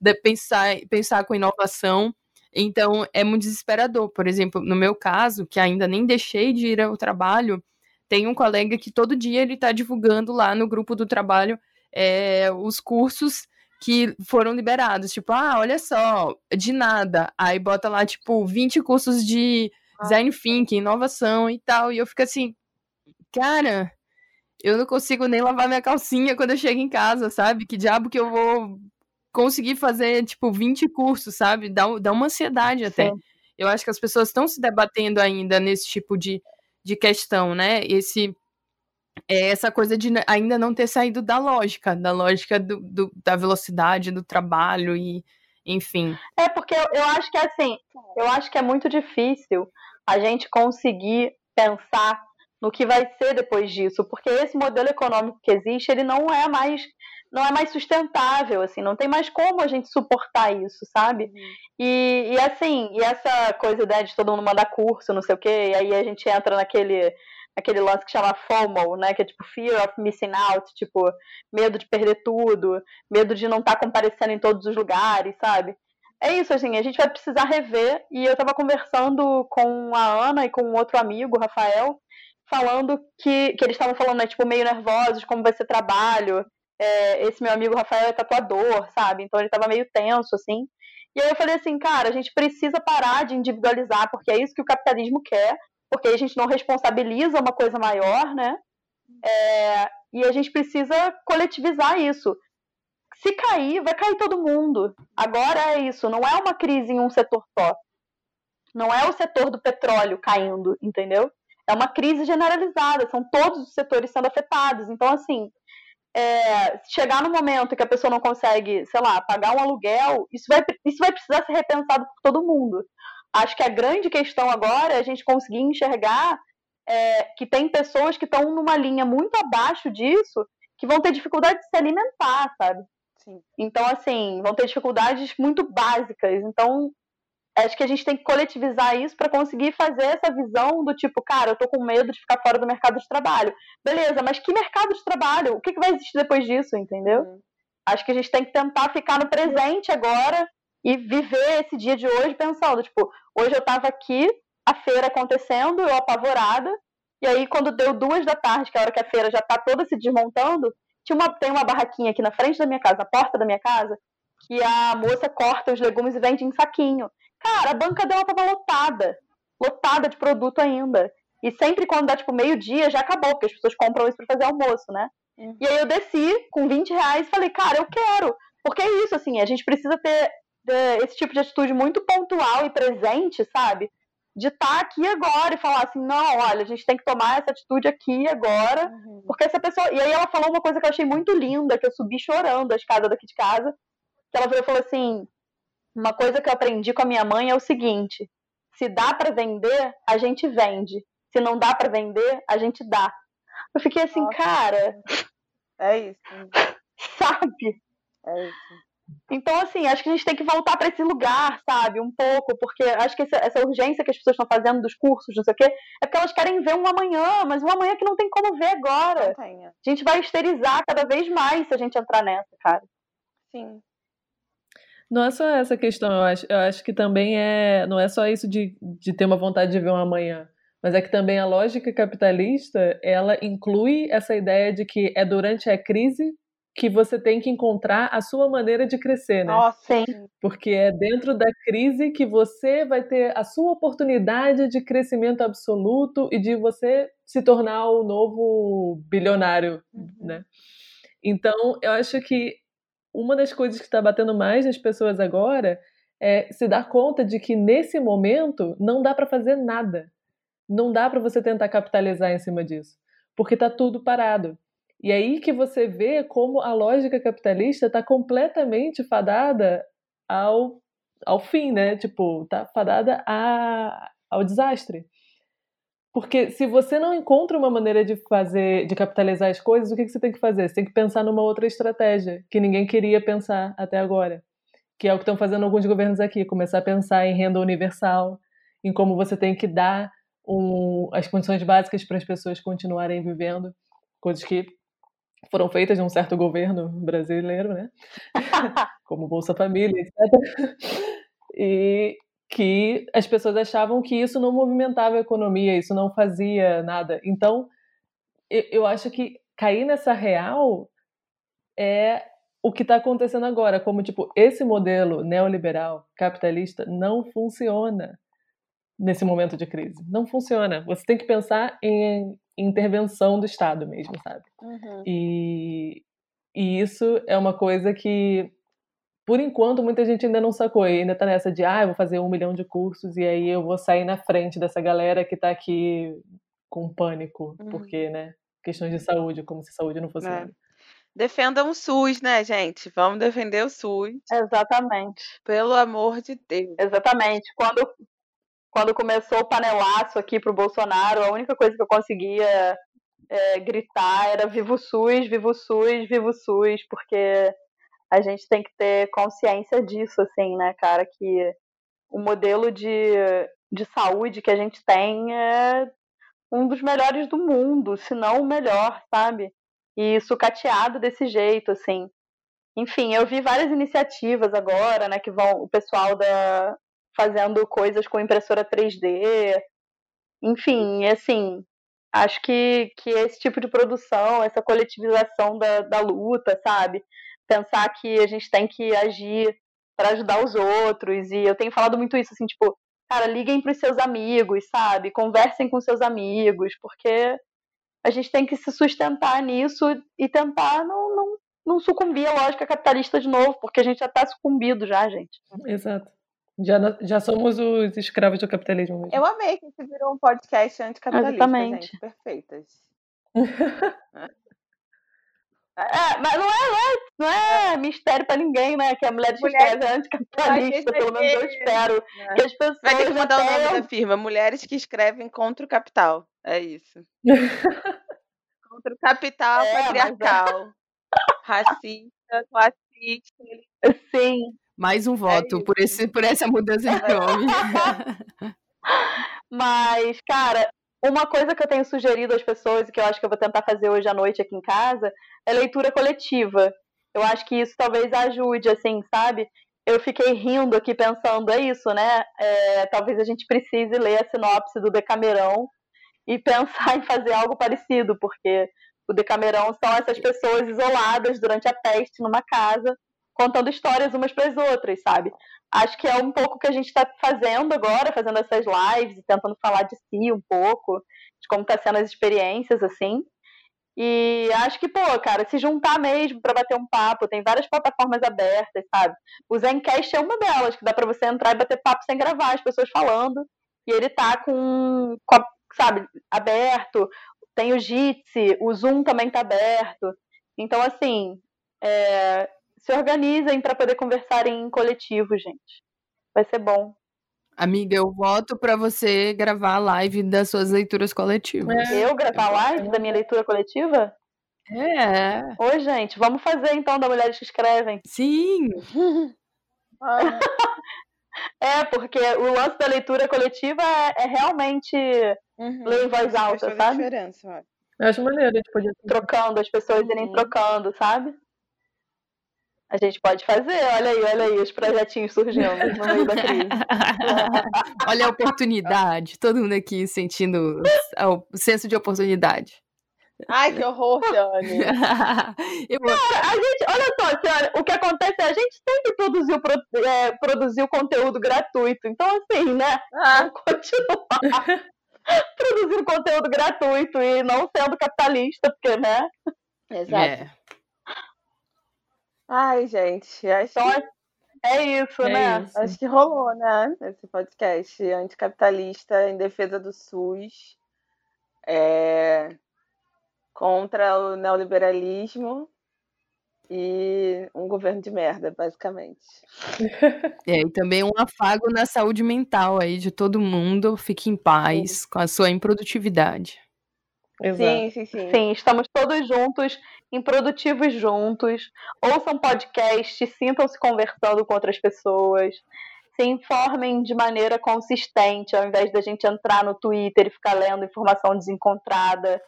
de pensar com inovação. Então, é muito desesperador. Por exemplo, no meu caso, que ainda nem deixei de ir ao trabalho, tem um colega que todo dia ele está divulgando lá no grupo do trabalho os cursos que foram liberados. Tipo, olha só, de nada. Aí bota lá, tipo, 20 cursos de design thinking, inovação e tal. E eu fico assim, cara, eu não consigo nem lavar minha calcinha quando eu chego em casa, sabe? Que diabo que eu vou conseguir fazer, tipo, 20 cursos, sabe? Dá uma ansiedade até. Sim. Eu acho que as pessoas estão se debatendo ainda nesse tipo de questão, né? Essa coisa de ainda não ter saído da lógica da velocidade do trabalho e, enfim. Porque eu acho que, assim, eu acho que é muito difícil a gente conseguir pensar no que vai ser depois disso, porque esse modelo econômico que existe, ele não é mais sustentável, assim, não tem mais como a gente suportar isso, sabe? E assim, e essa coisa, né, de todo mundo mandar curso, não sei o quê, e aí a gente entra naquele lance que chama FOMO, né, que é tipo Fear of Missing Out, tipo, medo de perder tudo, medo de não estar comparecendo em todos os lugares, sabe? É isso, assim, a gente vai precisar rever, e eu tava conversando com a Ana e com um outro amigo, o Rafael, falando que eles estavam falando, né, tipo, meio nervosos, como vai ser trabalho. Esse meu amigo Rafael é tatuador, sabe? Então ele tava meio tenso, assim. E aí eu falei assim, cara, a gente precisa parar de individualizar, porque é isso que o capitalismo quer. porque a gente não responsabiliza uma coisa maior, né? E a gente precisa coletivizar isso. Se cair, vai cair todo mundo. Agora é isso, não é uma crise em um setor só. Não é o setor do petróleo caindo, entendeu? É uma crise generalizada, são todos os setores sendo afetados. Então, assim, chegar no momento que a pessoa não consegue, sei lá, pagar um aluguel, isso vai precisar ser repensado por todo mundo. Acho que a grande questão agora é a gente conseguir enxergar que tem pessoas que estão numa linha muito abaixo disso, que vão ter dificuldade de se alimentar, sabe? Sim. Então, assim, vão ter dificuldades muito básicas. Então, acho que a gente tem que coletivizar isso para conseguir fazer essa visão do tipo, cara, eu tô com medo de ficar fora do mercado de trabalho. Beleza, mas que mercado de trabalho? O que vai existir depois disso, entendeu? Acho que a gente tem que tentar ficar no presente agora e viver esse dia de hoje pensando, tipo, hoje eu tava aqui, a feira acontecendo, eu apavorada, e aí quando deu 14h, que é a hora que a feira já tá toda se desmontando, tem uma barraquinha aqui na frente da minha casa, na porta da minha casa, que a moça corta os legumes e vende em saquinho. Cara, a banca dela tava lotada de produto ainda. E sempre quando dá, tipo, meio-dia, já acabou, porque as pessoas compram isso pra fazer almoço, né? Uhum. E aí eu desci com R$20 e falei, cara, eu quero. Porque é isso, assim, a gente precisa ter esse tipo de atitude muito pontual e presente, sabe? De estar aqui agora e falar assim, não, olha, a gente tem que tomar essa atitude aqui agora. Uhum. Porque essa pessoa... E aí ela falou uma coisa que eu achei muito linda, que eu subi chorando a escada daqui de casa, que ela virou e falou assim... Uma coisa que eu aprendi com a minha mãe é o seguinte: se dá pra vender, a gente vende. Se não dá pra vender, a gente dá. Eu fiquei assim, nossa, cara... É isso. Sabe? É isso. Então, assim, acho que a gente tem que voltar pra esse lugar, sabe? Um pouco, porque acho que essa urgência que as pessoas estão fazendo dos cursos, não sei o quê, é porque elas querem ver um amanhã, mas um amanhã que não tem como ver agora. A gente vai histerizar cada vez mais se a gente entrar nessa, cara. Sim. Não é só essa questão, eu acho que também não é só isso de ter uma vontade de ver um amanhã, mas é que também a lógica capitalista, ela inclui essa ideia de que é durante a crise que você tem que encontrar a sua maneira de crescer, né? Nossa, hein? Porque é dentro da crise que você vai ter a sua oportunidade de crescimento absoluto e de você se tornar o novo bilionário, né? Então, eu acho que uma das coisas que está batendo mais nas pessoas agora é se dar conta de que nesse momento não dá para fazer nada. Não dá para você tentar capitalizar em cima disso, porque está tudo parado. E aí que você vê como a lógica capitalista está completamente fadada ao fim, né? Tipo, está fadada ao desastre. Porque se você não encontra uma maneira de capitalizar as coisas, o que você tem que fazer? Você tem que pensar numa outra estratégia, que ninguém queria pensar até agora. Que é o que estão fazendo alguns governos aqui, começar a pensar em renda universal, em como você tem que dar as condições básicas para as pessoas continuarem vivendo, coisas que foram feitas de um certo governo brasileiro, né? Como Bolsa Família, etc. E que as pessoas achavam que isso não movimentava a economia, isso não fazia nada. Então, eu acho que cair nessa real é o que está acontecendo agora, como, tipo, esse modelo neoliberal, capitalista, não funciona nesse momento de crise. Não funciona. Você tem que pensar em intervenção do Estado mesmo, sabe? Uhum. E isso é uma coisa que... Por enquanto, muita gente ainda não sacou e ainda tá nessa de, eu vou fazer 1 milhão de cursos e aí eu vou sair na frente dessa galera que tá aqui com pânico, porque, né, questões de saúde, como se saúde não fosse nada. Defendam o SUS, né, gente? Vamos defender o SUS. Exatamente. Pelo amor de Deus. Exatamente. Quando começou o panelaço aqui pro Bolsonaro, a única coisa que eu conseguia gritar era viva o SUS, viva o SUS, viva o SUS, porque... A gente tem que ter consciência disso, assim, né, cara? Que o modelo de saúde que a gente tem é um dos melhores do mundo, se não o melhor, sabe? E sucateado desse jeito, assim. Enfim, eu vi várias iniciativas agora, né, que vão o pessoal fazendo coisas com impressora 3D. Enfim, assim, acho que esse tipo de produção, essa coletivização da luta, sabe? Pensar que a gente tem que agir para ajudar os outros, e eu tenho falado muito isso, assim, tipo, cara, liguem para os seus amigos, sabe? Conversem com seus amigos, porque a gente tem que se sustentar nisso e tentar não sucumbir à lógica capitalista de novo, porque a gente já está sucumbido já, gente. Exato. Já somos os escravos do capitalismo mesmo. Eu amei que você virou um podcast anticapitalista. Exatamente. Gente, perfeitas. Mas não é mistério pra ninguém, né? Que a mulher que escreve é anticapitalista, pelo menos eu espero. Né? Que as pessoas vai ter que mudar o nome da firma. Mulheres que escrevem contra o capital. É isso. Contra o capital patriarcal. Racista, classista. Sim. Mais um voto por essa mudança de nome. Mas, cara, uma coisa que eu tenho sugerido às pessoas e que eu acho que eu vou tentar fazer hoje à noite aqui em casa é leitura coletiva. Eu acho que isso talvez ajude, assim, sabe? Eu fiquei rindo aqui pensando, é isso, né? Talvez a gente precise ler a sinopse do Decamerão e pensar em fazer algo parecido, porque o Decamerão são essas pessoas isoladas durante a peste numa casa, contando histórias umas para as outras, sabe? Acho que é um pouco o que a gente está fazendo agora, fazendo essas lives, tentando falar de si um pouco, de como tá sendo as experiências, assim. E acho que, pô, cara, se juntar mesmo para bater um papo, tem várias plataformas abertas, sabe? O Zencastr é uma delas, que dá para você entrar e bater papo sem gravar, as pessoas falando, e ele tá com sabe, aberto. Tem o Jitsi, o Zoom também tá aberto. Então, assim, se organizem para poder conversar em coletivo, gente. Vai ser bom. Amiga, eu voto para você gravar a live das suas leituras coletivas. Eu gravar a live da minha leitura coletiva? Oi, gente, vamos fazer então da Mulheres que Escrevem. Sim! Porque o lance da leitura coletiva é realmente ler em voz alta, sabe? Diferença, olha. Eu acho maneiro, a gente podia... Trocando, as pessoas irem trocando, sabe? A gente pode fazer, olha aí, os projetinhos surgindo no meio da crise. Olha a oportunidade, todo mundo aqui sentindo o senso de oportunidade. Ai, que horror, Tiane. Olha só, Tiane, o que acontece é a gente sempre produziu conteúdo gratuito, então assim, né, vamos continuar produzindo conteúdo gratuito e não sendo capitalista, porque, né? Exato. Ai, gente, acho que é isso, né? Isso. Acho que rolou, né? Esse podcast anticapitalista em defesa do SUS, contra o neoliberalismo e um governo de merda, basicamente. E também um afago na saúde mental aí de todo mundo. Fique em paz com a sua improdutividade. Exato. Sim, estamos todos juntos, improdutivos juntos, ouçam podcast, sintam-se conversando com outras pessoas, se informem de maneira consistente, ao invés da gente entrar no Twitter e ficar lendo informação desencontrada.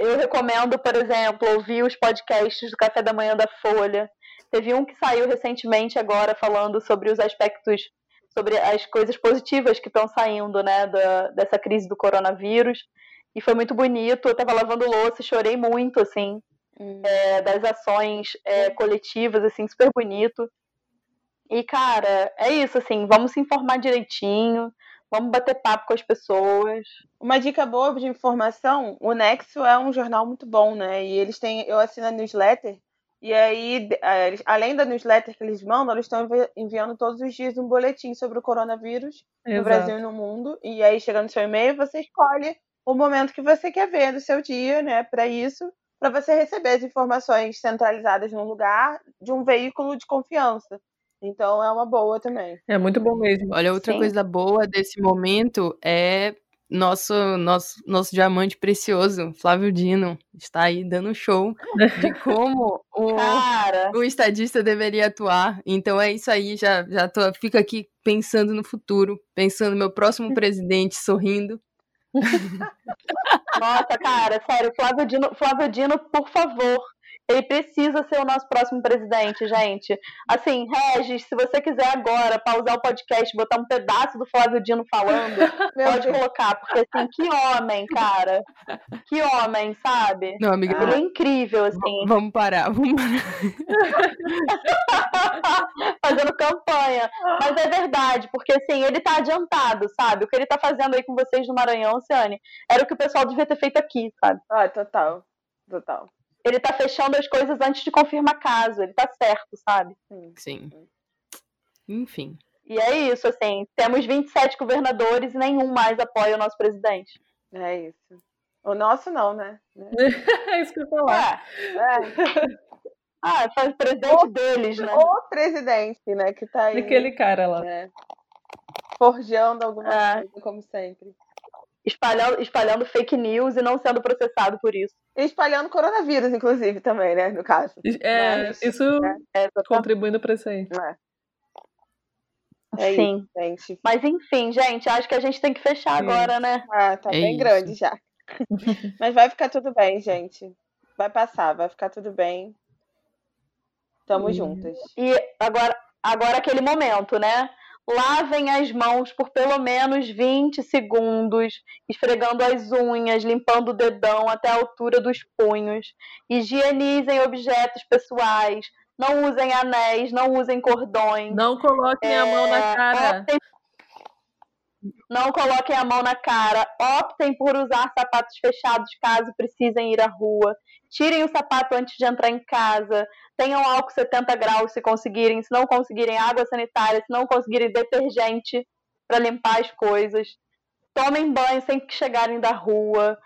Eu recomendo, por exemplo, ouvir os podcasts do Café da Manhã da Folha. Teve um que saiu recentemente agora falando sobre os aspectos, sobre as coisas positivas que estão saindo, né, dessa crise do coronavírus. E foi muito bonito, eu tava lavando louça e chorei muito, assim, das ações coletivas, assim, super bonito. E, cara, é isso, assim, vamos se informar direitinho, vamos bater papo com as pessoas. Uma dica boa de informação, o Nexo é um jornal muito bom, né? E eles têm, eu assino a newsletter, e aí, além da newsletter que eles mandam, eles estão enviando todos os dias um boletim sobre o coronavírus. Exato. No Brasil e no mundo. E aí, chegando no seu e-mail, você escolhe o momento que você quer ver do seu dia, né, para isso, para você receber as informações centralizadas num lugar de um veículo de confiança. Então é uma boa também. É muito bom mesmo. Olha, outra coisa boa desse momento é nosso diamante precioso, Flávio Dino, está aí dando um show de como o estadista deveria atuar. Então é isso aí, fico aqui pensando no futuro, pensando no meu próximo presidente, sorrindo. Nossa, cara, sério, Flávio Dino, por favor, ele precisa ser o nosso próximo presidente, gente. Assim, Regis, se você quiser agora pausar o podcast, botar um pedaço do Flávio Dino falando, pode colocar, porque assim, que homem, cara, que homem, sabe? Não, amiga, ele é incrível, assim. Vamos parar. fazendo campanha. Mas é verdade, porque assim, ele tá adiantado, sabe? O que ele tá fazendo aí com vocês no Maranhão, Ciane, era o que o pessoal devia ter feito aqui, sabe? Ah, total, total. Ele tá fechando as coisas antes de confirmar caso, ele tá certo, sabe? Sim. Enfim. E é isso, assim, temos 27 governadores e nenhum mais apoia o nosso presidente. É isso. O nosso não, né? É isso que eu vou falar. Ah, foi o presidente deles, né? O presidente, né, que tá aí. Daquele cara lá. Né? Forjando alguma coisa, como sempre. Espalhando fake news e não sendo processado por isso. E espalhando coronavírus, inclusive, também, né, no caso. É, mas, isso né? Contribuindo para isso aí. É sim. Isso, gente. Mas enfim, gente, acho que a gente tem que fechar agora, né? Ah, tá bem isso. Grande já. Mas vai ficar tudo bem, gente. Vai passar, vai ficar tudo bem. Tamo juntas. E agora aquele momento, né? Lavem as mãos por pelo menos 20 segundos, esfregando as unhas, limpando o dedão até a altura dos punhos. Higienizem objetos pessoais. Não usem anéis, não usem cordões. Não coloquem a mão na cara. Não coloquem a mão na cara. Optem por usar sapatos fechados caso precisem ir à rua. Tirem o sapato antes de entrar em casa. Tenham álcool 70 graus se conseguirem. Se não conseguirem, água sanitária. Se não conseguirem, detergente para limpar as coisas. Tomem banho sempre que chegarem da rua.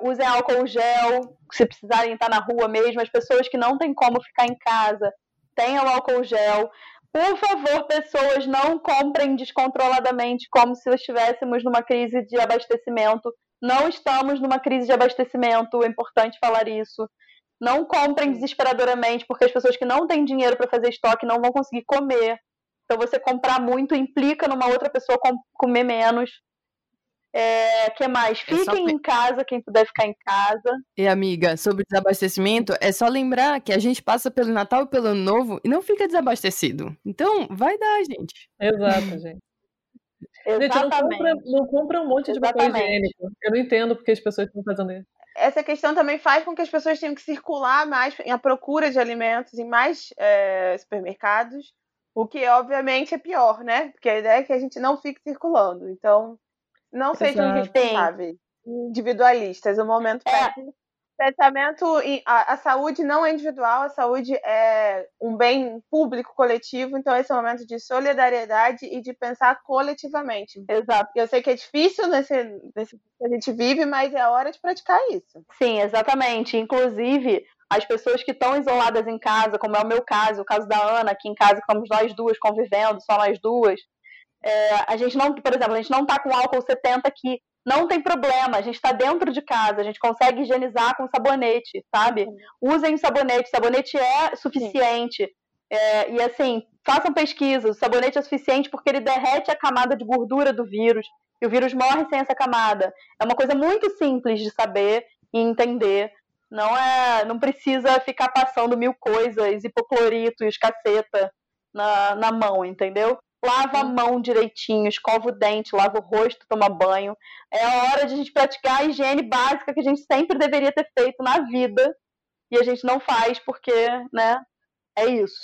Usem álcool gel, se precisarem estar na rua mesmo. As pessoas que não têm como ficar em casa, tenham álcool gel. Por favor, pessoas, não comprem descontroladamente como se estivéssemos numa crise de abastecimento. Não estamos numa crise de abastecimento, é importante falar isso. Não comprem desesperadoramente, porque as pessoas que não têm dinheiro para fazer estoque não vão conseguir comer. Então, você comprar muito implica numa outra pessoa comer menos. Que mais? Fiquem em casa, quem puder ficar em casa. E amiga, sobre desabastecimento, é só lembrar que a gente passa pelo Natal e pelo Ano Novo e não fica desabastecido. Então, vai dar, gente. Exato, gente. Gente, não compra um monte de papel higiênico. Eu não entendo porque as pessoas estão fazendo isso. Essa questão também faz com que as pessoas tenham que circular mais à procura de alimentos em mais supermercados, o que obviamente é pior, né? Porque a ideia é que a gente não fique circulando. Então, não sejam responsáveis, individualistas. O momento tratamento, a saúde não é individual, a saúde é um bem público, coletivo, então esse é um momento de solidariedade e de pensar coletivamente. Exato. Eu sei que é difícil nesse que a gente vive, mas é hora de praticar isso. Sim, exatamente. Inclusive, as pessoas que estão isoladas em casa, como é o meu caso, o caso da Ana, aqui em casa estamos nós duas convivendo, só nós duas. A gente não, por exemplo, a gente não está com álcool 70 aqui, não tem problema, a gente está dentro de casa, a gente consegue higienizar com sabonete, sabe? Usem o sabonete é suficiente, e assim, façam pesquisas, o sabonete é suficiente porque ele derrete a camada de gordura do vírus, e o vírus morre sem essa camada. É uma coisa muito simples de saber e entender, não precisa ficar passando mil coisas, hipocloritos, caceta na mão, entendeu? Lava a mão direitinho, escova o dente, lava o rosto, toma banho. É a hora de a gente praticar a higiene básica que a gente sempre deveria ter feito na vida. E a gente não faz porque, né, é isso.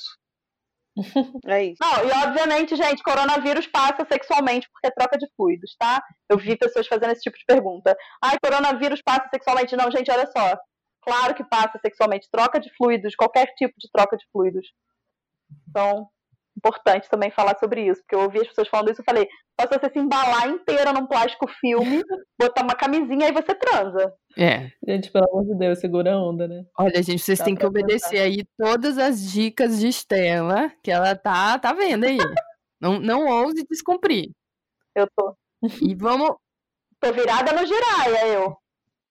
É isso. Não, e obviamente, gente, coronavírus passa sexualmente porque é troca de fluidos, tá? Eu vi pessoas fazendo esse tipo de pergunta. Ai, coronavírus passa sexualmente. Não, gente, olha só. Claro que passa sexualmente. Troca de fluidos, qualquer tipo de troca de fluidos. Então... importante também falar sobre isso, porque eu ouvi as pessoas falando isso, eu falei, só se você se embalar inteira num plástico filme, botar uma camisinha e você transa. Gente, pelo amor de Deus, segura a onda, né? Olha, gente, vocês têm que obedecer aí todas as dicas de Estela, que ela tá vendo aí. não ouse descumprir. Eu tô. E vamos... tô virada no giraia, eu.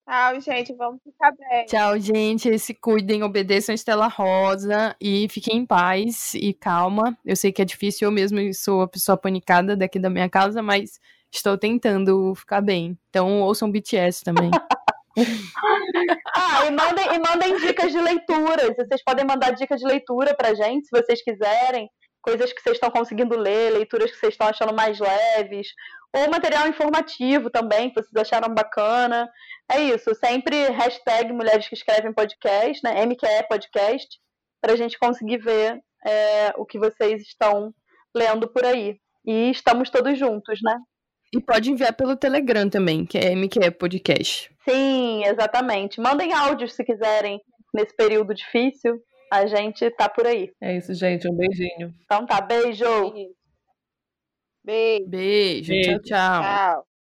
Tchau, gente, vamos ficar bem. Tchau, gente, se cuidem, obedeçam a Estela Rosa e fiquem em paz e calma. Eu sei que é difícil, eu mesmo sou a pessoa panicada daqui da minha casa, mas estou tentando ficar bem. Então ouçam BTS também. E mandem dicas de leituras. Vocês podem mandar dicas de leitura pra gente, se vocês quiserem. Coisas que vocês estão conseguindo ler, leituras que vocês estão achando mais leves, ou material informativo também, que vocês acharam bacana. É isso, sempre #Mulheres que Escrevem Podcast, né? MQE Podcast, pra gente conseguir ver o que vocês estão lendo por aí. E estamos todos juntos, né? E pode enviar pelo Telegram também, que é MQE Podcast. Sim, exatamente. Mandem áudios se quiserem nesse período difícil. A gente tá por aí. É isso, gente. Um beijinho. Então tá, beijo. Beijo. Beijo. Tchau, tchau. Tchau.